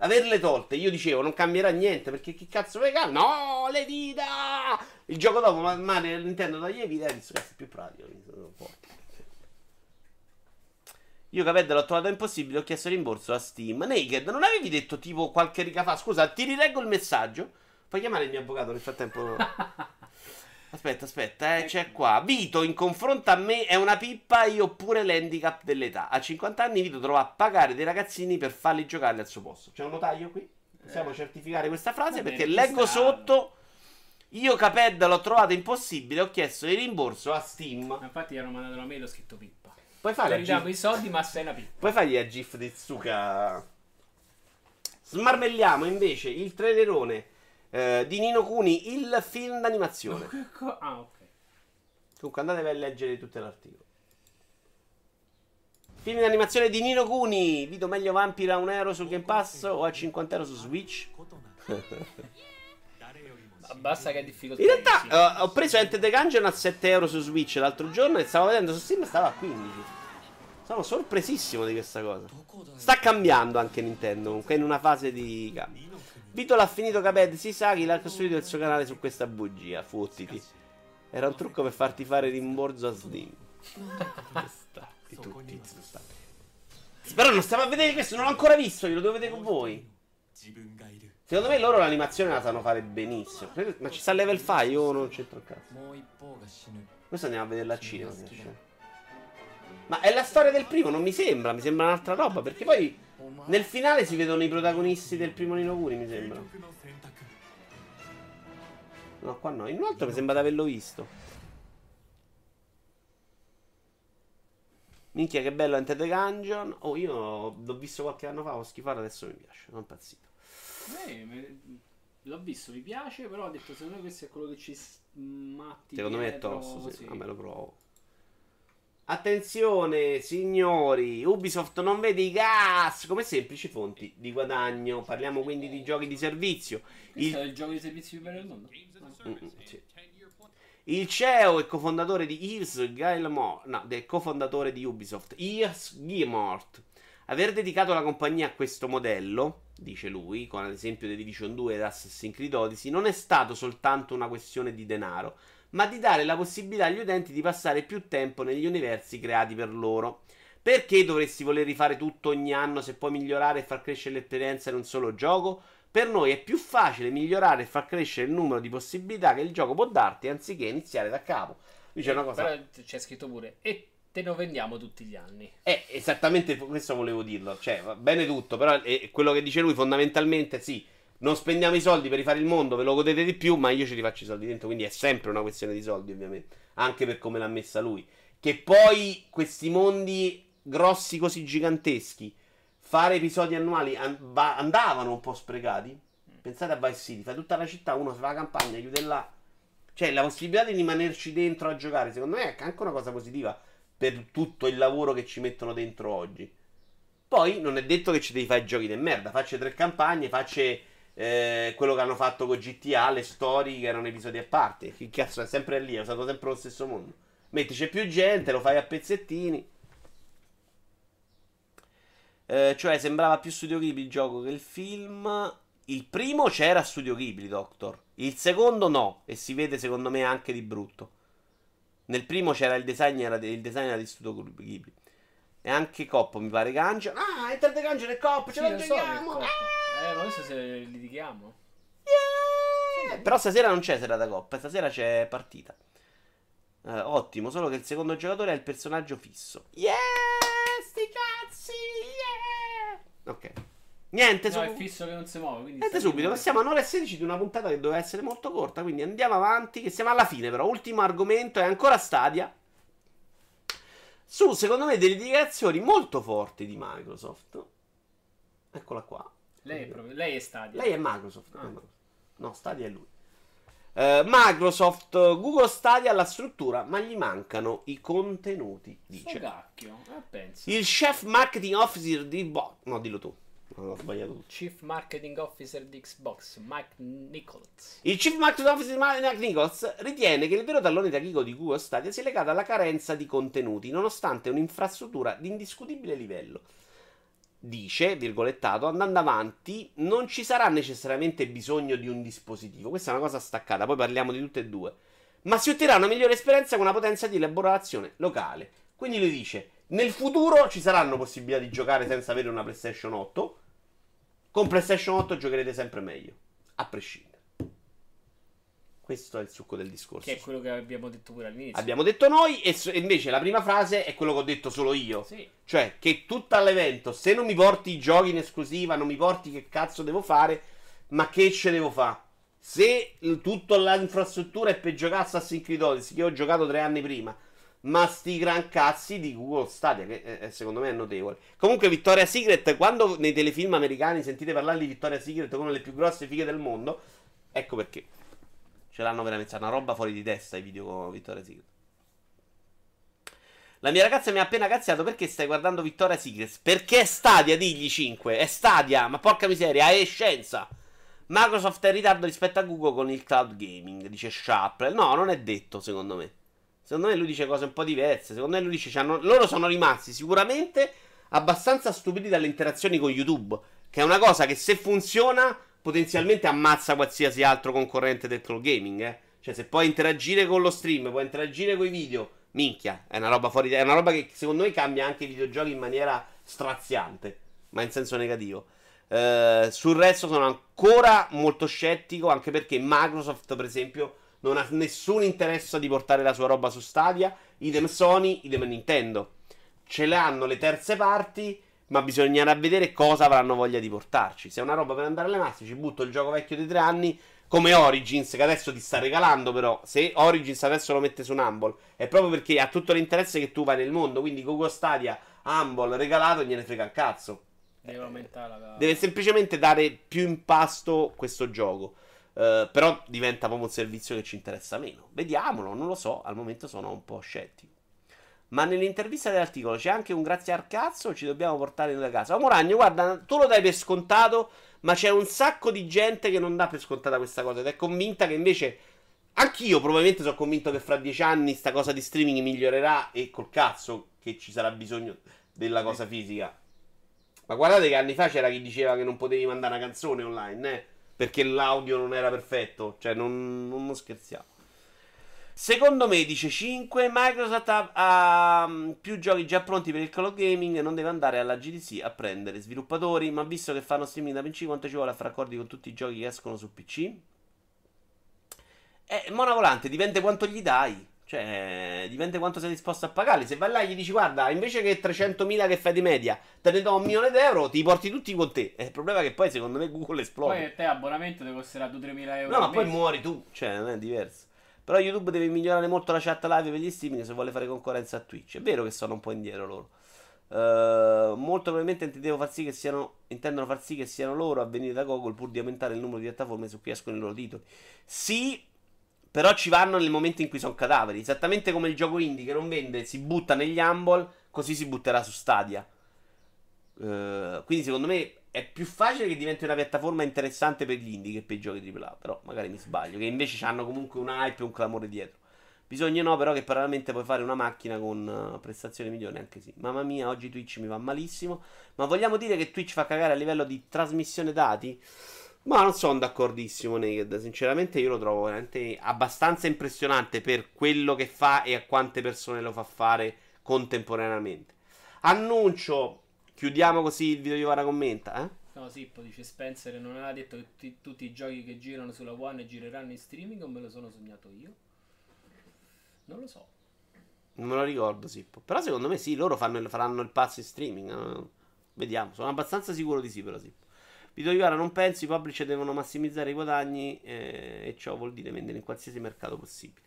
Averle tolte, io dicevo, non cambierà niente, perché chi cazzo vuoi cambiare? No, le vita! Il gioco dopo, ma Nintendo toglie le vite, visto che è più pratico. Io Cuphead l'ho trovato impossibile, ho chiesto rimborso a Steam. Naked, non avevi detto tipo qualche riga fa? Scusa, ti rileggo il messaggio. Fai chiamare il mio avvocato nel frattempo. Aspetta, c'è qua. Vito, in confronto a me, è una pippa, io pure l'handicap dell'età. A 50 anni Vito trova a pagare dei ragazzini per farli giocare al suo posto. C'è un notaio qui? Possiamo certificare questa frase, perché leggo sotto... Io Cuphead l'ho trovato impossibile, ho chiesto il rimborso a Steam. Infatti gli hanno mandato la mail, ho scritto pippa. Puoi fare i soldi, ma sei una pippa. Puoi fargli a GIF di Tsuka. Smarmelliamo invece il trailerone di Nino Kuni, il film d'animazione. Ah, ok. Comunque andatevi a leggere tutto l'articolo. Film in animazione di Nino Kuni. Vito, meglio Vampira a €1 sul Game Pass o a €50 su Switch? Basta che è difficoltà. In realtà ho preso Enter the Gungeon a €7 su Switch l'altro giorno e stavo vedendo su Steam e stava a 15. Sono sorpresissimo di questa cosa. Sta cambiando anche Nintendo, comunque in una fase di cambio. Vito l'ha finito Caped Sisaki, l'ha costruito il suo canale su questa bugia, fottiti. Era un trucco per farti fare rimborso a Steam. Tutti, però non stiamo a vedere questo, non l'ho ancora visto, glielo devo vedere con voi. Secondo me loro l'animazione la sanno fare benissimo. Ma ci sta level 5, io non c'entro il cazzo. Questo andiamo a vedere la cinema. Ma è la storia del primo, non mi sembra, mi sembra un'altra roba, perché poi nel finale si vedono i protagonisti del primo Nino Kuni, mi sembra. No, qua no, in un altro mi sembra di averlo visto. Minchia che bello Enter the Gungeon. Oh, io l'ho visto qualche anno fa, ho schifato, adesso mi piace, sono impazzito. L'ho visto, mi piace, però ho detto secondo me questo è quello che ci matti. Secondo me è tosto, sì. Vabbè, lo provo. Attenzione signori, Ubisoft non vede i gas come semplici fonti di guadagno. Parliamo quindi di giochi di servizio. Questo è il gioco di servizio più bello del mondo. Sì. Il CEO e cofondatore di Yves Guillemot, no, del cofondatore di Ubisoft, Yves Guillemot, aver dedicato la compagnia a questo modello, dice lui, con ad esempio The Division 2 ed Assassin's Creed Odyssey, non è stato soltanto una questione di denaro, ma di dare la possibilità agli utenti di passare più tempo negli universi creati per loro. Perché dovresti voler rifare tutto ogni anno se puoi migliorare e far crescere l'esperienza in un solo gioco? Per noi è più facile migliorare e far crescere il numero di possibilità che il gioco può darti anziché iniziare da capo. Dice una cosa. Però c'è scritto pure e te lo vendiamo tutti gli anni. Esattamente questo volevo dirlo. Cioè, va bene tutto, però quello che dice lui fondamentalmente sì, non spendiamo i soldi per rifare il mondo, ve lo godete di più, ma io ci rifaccio i soldi dentro, quindi è sempre una questione di soldi, ovviamente, anche per come l'ha messa lui. Che poi questi mondi grossi così giganteschi fare episodi annuali andavano un po' sprecati. Pensate a Vice City, fa tutta la città, uno fa la campagna, chiude là. Cioè la possibilità di rimanerci dentro a giocare, secondo me è anche una cosa positiva per tutto il lavoro che ci mettono dentro oggi. Poi non è detto che ci devi fare giochi di merda, faccio 3 campagne, faccio quello che hanno fatto con GTA, le storie che erano episodi a parte. Che cazzo, è sempre lì, è usato sempre lo stesso mondo. Mettici più gente, lo fai a pezzettini. Cioè sembrava più Studio Ghibli il gioco che il film. Il primo c'era Studio Ghibli, Doctor. Il secondo no, e si vede secondo me anche di brutto. Nel primo c'era il design era di Studio Ghibli. E anche Coppo mi pare Gungeon. Ah, Enter the Gungeon e Coppo, ce la giochiamo! Ma adesso se litighiamo. Yeah! Sì, però stasera non c'è serata Coppa, stasera c'è partita. Ottimo, solo che il secondo giocatore è il personaggio fisso. Yeah! Sti cazzi! Ok, niente, no, è fisso che non si muove, quindi niente subito, passiamo a 1:16 di una puntata che doveva essere molto corta, quindi andiamo avanti che siamo alla fine. Però ultimo argomento è ancora Stadia, su secondo me delle dichiarazioni molto forti di Microsoft. Eccola qua, lei è Stadia, lei è Microsoft, ah. No, Stadia è lui. Microsoft, Google Stadia ha la struttura, ma gli mancano i contenuti, dice. Il chef marketing officer di Xbox. No, dillo tu. No, ho sbagliato tutto. Chief marketing officer di Xbox, Mike Nichols. Il chief marketing officer Mike Nichols ritiene che il vero tallone d'Achille di Google Stadia sia legato alla carenza di contenuti, nonostante un'infrastruttura di indiscutibile livello. Dice, virgolettato, andando avanti non ci sarà necessariamente bisogno di un dispositivo. Questa è una cosa staccata, poi parliamo di tutte e due. Ma si otterrà una migliore esperienza con una potenza di elaborazione locale. Quindi lui dice, nel futuro ci saranno possibilità di giocare senza avere una PlayStation 8. Con PlayStation 8 giocherete sempre meglio, a prescindere. Questo è il succo del discorso. Che è quello che abbiamo detto pure all'inizio. Abbiamo detto noi e invece la prima frase è quello che ho detto solo io. Sì. Cioè che tutto all'evento, se non mi porti i giochi in esclusiva, non mi porti che cazzo devo fare, ma che ce devo fare? Se tutta l'infrastruttura è per giocare Assassin's Creed Odyssey, che ho giocato 3 anni prima, ma sti gran cazzi di Google Stadia, che secondo me è notevole. Comunque Victoria's Secret, quando nei telefilm americani sentite parlare di Victoria's Secret come le più grosse fighe del mondo, ecco perché. Ce l'hanno veramente, una roba fuori di testa i video con Victoria's Secret. La mia ragazza mi ha appena cazziato perché stai guardando Victoria's Secret. Perché è Stadia, digli 5. È Stadia, ma porca miseria, è scienza. Microsoft è in ritardo rispetto a Google con il cloud gaming, dice Shrapnel. No, non è detto, secondo me. Secondo me lui dice cose un po' diverse. Secondo me lui dice, cioè, loro sono rimasti sicuramente abbastanza stupiti dalle interazioni con YouTube, che è una cosa che se funziona potenzialmente ammazza qualsiasi altro concorrente del cloud gaming, Cioè se puoi interagire con lo stream, puoi interagire con i video, minchia, è una roba fuori, è una roba che secondo me cambia anche i videogiochi in maniera straziante, ma in senso negativo. Sul resto sono ancora molto scettico, anche perché Microsoft per esempio non ha nessun interesse di portare la sua roba su Stadia. Idem Sony, idem Nintendo. Ce l'hanno le terze parti, ma bisognerà vedere cosa avranno voglia di portarci. Se è una roba per andare alle masse, ci butto il gioco vecchio di 3 anni come Origins, che adesso ti sta regalando. Però se Origins adesso lo mette su un Humble, è proprio perché ha tutto l'interesse che tu vai nel mondo. Quindi Google Stadia, Humble regalato, gliene frega il cazzo. Deve aumentare la... deve semplicemente dare più impasto questo gioco. Però diventa proprio un servizio che ci interessa meno. Vediamolo, non lo so, al momento sono un po' scettico. Ma nell'intervista dell'articolo c'è anche un grazie al cazzo, ci dobbiamo portare da casa. Oh Moragno, guarda, tu lo dai per scontato, ma c'è un sacco di gente che non dà per scontata questa cosa ed è convinta che invece... Anch'io probabilmente sono convinto che fra 10 anni sta cosa di streaming migliorerà e col cazzo che ci sarà bisogno della cosa fisica. Ma guardate che anni fa c'era chi diceva che non potevi mandare una canzone online, perché l'audio non era perfetto. Cioè, non scherziamo. Secondo me, dice 5, Microsoft ha più giochi già pronti per il cloud gaming e non deve andare alla GDC a prendere sviluppatori. Ma visto che fanno streaming da PC, quanto ci vuole a fare accordi con tutti i giochi che escono su PC? Mona Volante, dipende quanto gli dai. Cioè, dipende quanto sei disposto a pagarli. Se vai là e gli dici, guarda, invece che 300.000 che fai di media, te ne do €1.000.000, ti porti tutti con te. Il problema è che poi, secondo me, Google esplode. Poi te abbonamento ti costerà 2-3.000 €. No, ma poi muori tu. Cioè, non è diverso. Però YouTube deve migliorare molto la chat live per gli streaming se vuole fare concorrenza a Twitch. È vero che sono un po' indietro loro. Molto probabilmente intendono far sì che siano loro a venire da Google pur di aumentare il numero di piattaforme su cui escono i loro titoli. Sì, però ci vanno nel momento in cui sono cadaveri. Esattamente come il gioco indie che non vende si butta negli Humble, così si butterà su Stadia. Quindi secondo me è più facile che diventi una piattaforma interessante per gli indie che per i giochi AAA. Però magari mi sbaglio, che invece hanno comunque un hype e un clamore dietro. Bisogna però che parallelamente puoi fare una macchina con prestazioni migliori, anche sì. Mamma mia, oggi Twitch mi va malissimo. Ma vogliamo dire che Twitch fa cagare a livello di trasmissione dati? Ma non sono d'accordissimo, Naked. Sinceramente io lo trovo veramente abbastanza impressionante per quello che fa e a quante persone lo fa fare contemporaneamente. Annuncio, chiudiamo così il video. Iuvara commenta, No, Sippo dice Spencer non aveva detto che tutti i giochi che girano sulla One gireranno in streaming o me lo sono sognato io? Non lo so. Non me lo ricordo, Sippo. Però secondo me sì, loro faranno il passo in streaming. Vediamo, sono abbastanza sicuro di sì, però Sippo. Vito Iuvara, non penso, i publisher devono massimizzare i guadagni e ciò vuol dire vendere in qualsiasi mercato possibile.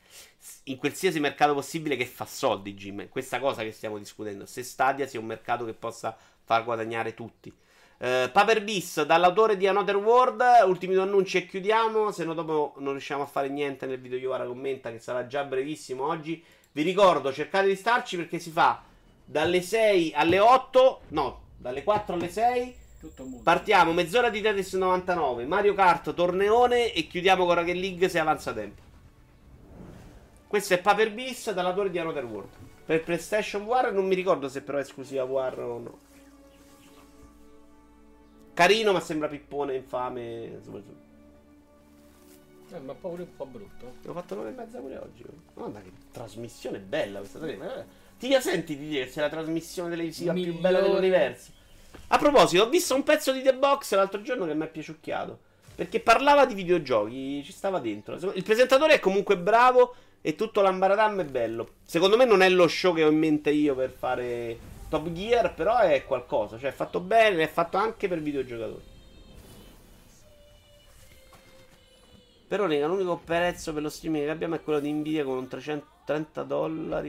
In qualsiasi mercato possibile che fa soldi, Jim. Questa cosa che stiamo discutendo, se Stadia sia un mercato che possa far guadagnare tutti. Paper Bis, dall'autore di Another World, ultimi due annunci e chiudiamo, se no dopo non riusciamo a fare niente nel Vito Iuvara commenta, che sarà già brevissimo oggi. Vi ricordo, cercate di starci perché si fa dalle 6 alle 8, no, dalle 4 alle 6. Partiamo, mezz'ora di Tetris 99, Mario Kart, torneone e chiudiamo con Rocket League se avanza tempo. Questo è Paper Beast dall'autore di Another World per PlayStation War, non mi ricordo se però è esclusiva War o no. Carino ma sembra pippone, infame, ma pure un po' brutto. L'ho fatto 9:30 pure oggi. Guarda che trasmissione bella questa. Ti senti di dire che c'è la trasmissione televisiva più bella dell'universo? A proposito, ho visto un pezzo di The Box l'altro giorno che mi è piaciucchiato, perché parlava di videogiochi, ci stava dentro. Il presentatore è comunque bravo e tutto l'ambaradam è bello. Secondo me non è lo show che ho in mente io per fare Top Gear, però è qualcosa, cioè è fatto bene, è fatto anche per videogiocatori. Però raga, l'unico prezzo per lo streaming che abbiamo è quello di Nvidia con un $330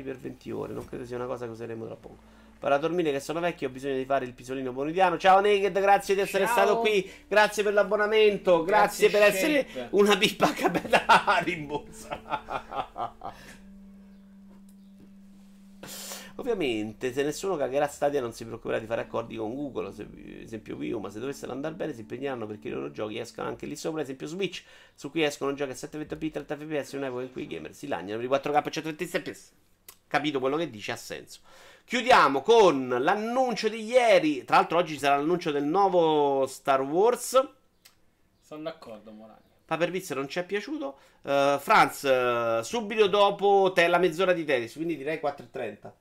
per 20 ore, non credo sia una cosa che useremo tra poco. Per dormire che sono vecchio ho bisogno di fare il pisolino pomeridiano. Ciao Naked, grazie di essere stato qui, grazie per l'abbonamento, grazie per essere una pippa capella rimborsa. Ovviamente se nessuno cagherà, Stadia non si preoccuperà di fare accordi con Google, ad esempio Wii U, ma se dovessero andare bene si impegneranno perché i loro giochi escano anche lì sopra, ad esempio Switch, su cui escono giochi a 720p, 30 fps, in un'epoca in cui i gamer si lagnano per i 4K e 120 fps. Capito quello che dice, ha senso. Chiudiamo con l'annuncio di ieri. Tra l'altro oggi ci sarà l'annuncio del nuovo Star Wars. Sono d'accordo, Morani. Paperpizza non ci è piaciuto. Franz, subito dopo la mezz'ora di tennis, quindi direi 4:30.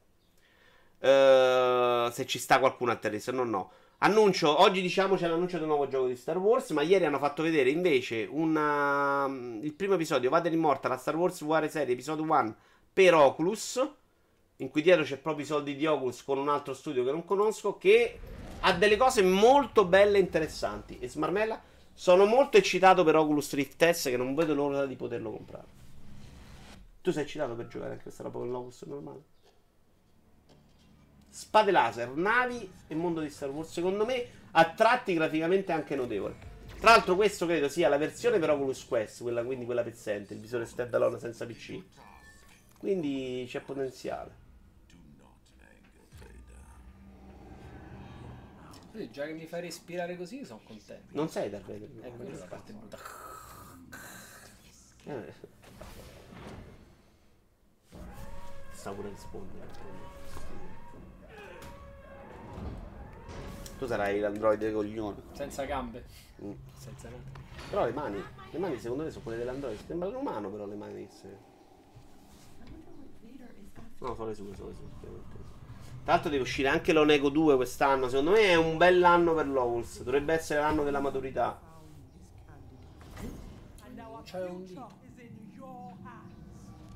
Se ci sta qualcuno a tennis, se no no. Annuncio, oggi diciamo c'è l'annuncio del nuovo gioco di Star Wars, ma ieri hanno fatto vedere invece il primo episodio, Vader Immortal, la Star Wars VR serie, episodio 1 per Oculus, in cui dietro c'è proprio i soldi di Oculus con un altro studio che non conosco, che ha delle cose molto belle e interessanti. E Smarmella, sono molto eccitato per Oculus Rift S, che non vedo l'ora di poterlo comprare. Tu sei eccitato per giocare anche questa roba con l'Oculus normale? Spade laser, navi e mondo di Star Wars, secondo me a tratti graficamente anche notevole. Tra l'altro questo credo sia la versione per Oculus Quest, quella, quindi quella pezzente, il visore standalone senza PC. Quindi c'è potenziale. Già che mi fai respirare così sono contento. Non sei da vedere. Quella parte brutta. Sta pure rispondendo. Tu sarai l'androide coglione. Senza gambe. Mm. Senza gambe. Però le mani. Le mani secondo me sono quelle dell'androide. Sembra l'umano però le mani. No, sono le sue. Tra l'altro deve uscire anche l'Onego 2 quest'anno. Secondo me è un bell'anno per l'Owls. Dovrebbe essere l'anno della maturità. C'è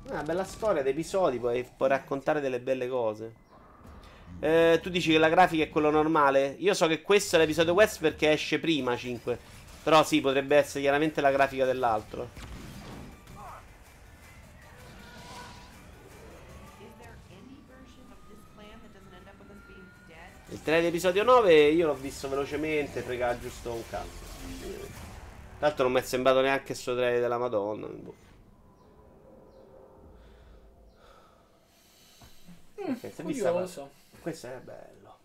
una bella storia di episodi. Puoi raccontare delle belle cose. Tu dici che la grafica è quello normale? Io so che questo è l'episodio West perché esce prima 5. Però sì, potrebbe essere chiaramente la grafica dell'altro. Il trailer di episodio 9 io l'ho visto velocemente, frega giusto un calcio. Tra l'altro non mi è sembrato neanche sto trailer della Madonna. Okay, curioso. Questo è bello.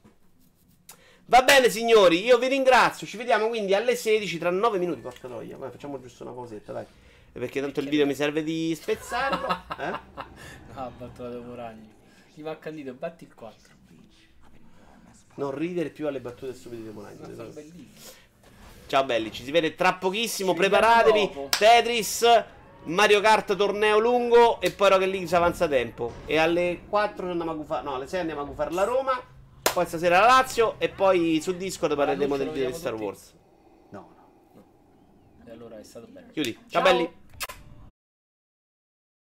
Va bene signori, io vi ringrazio. Ci vediamo quindi alle 16 tra 9 minuti. Porca troia, ma facciamo giusto una pausetta, dai. Perché tanto il video mi serve di spezzarlo. No, battuta da Moragni. Ti va a Candido, batti il 4. Non ridere più alle battute stupide di Moragni. Sono bellissime. Ciao belli, ci si vede tra pochissimo. Preparatevi. Tetris, Mario Kart torneo lungo e poi Rocket League si avanza tempo. E alle 4 andiamo a gufare, no, alle 6 andiamo a gufare la Roma, poi stasera la Lazio e poi su Discord parleremo del video di Star Wars. No, no. E allora è stato bello. Chiudi. Ciao belli.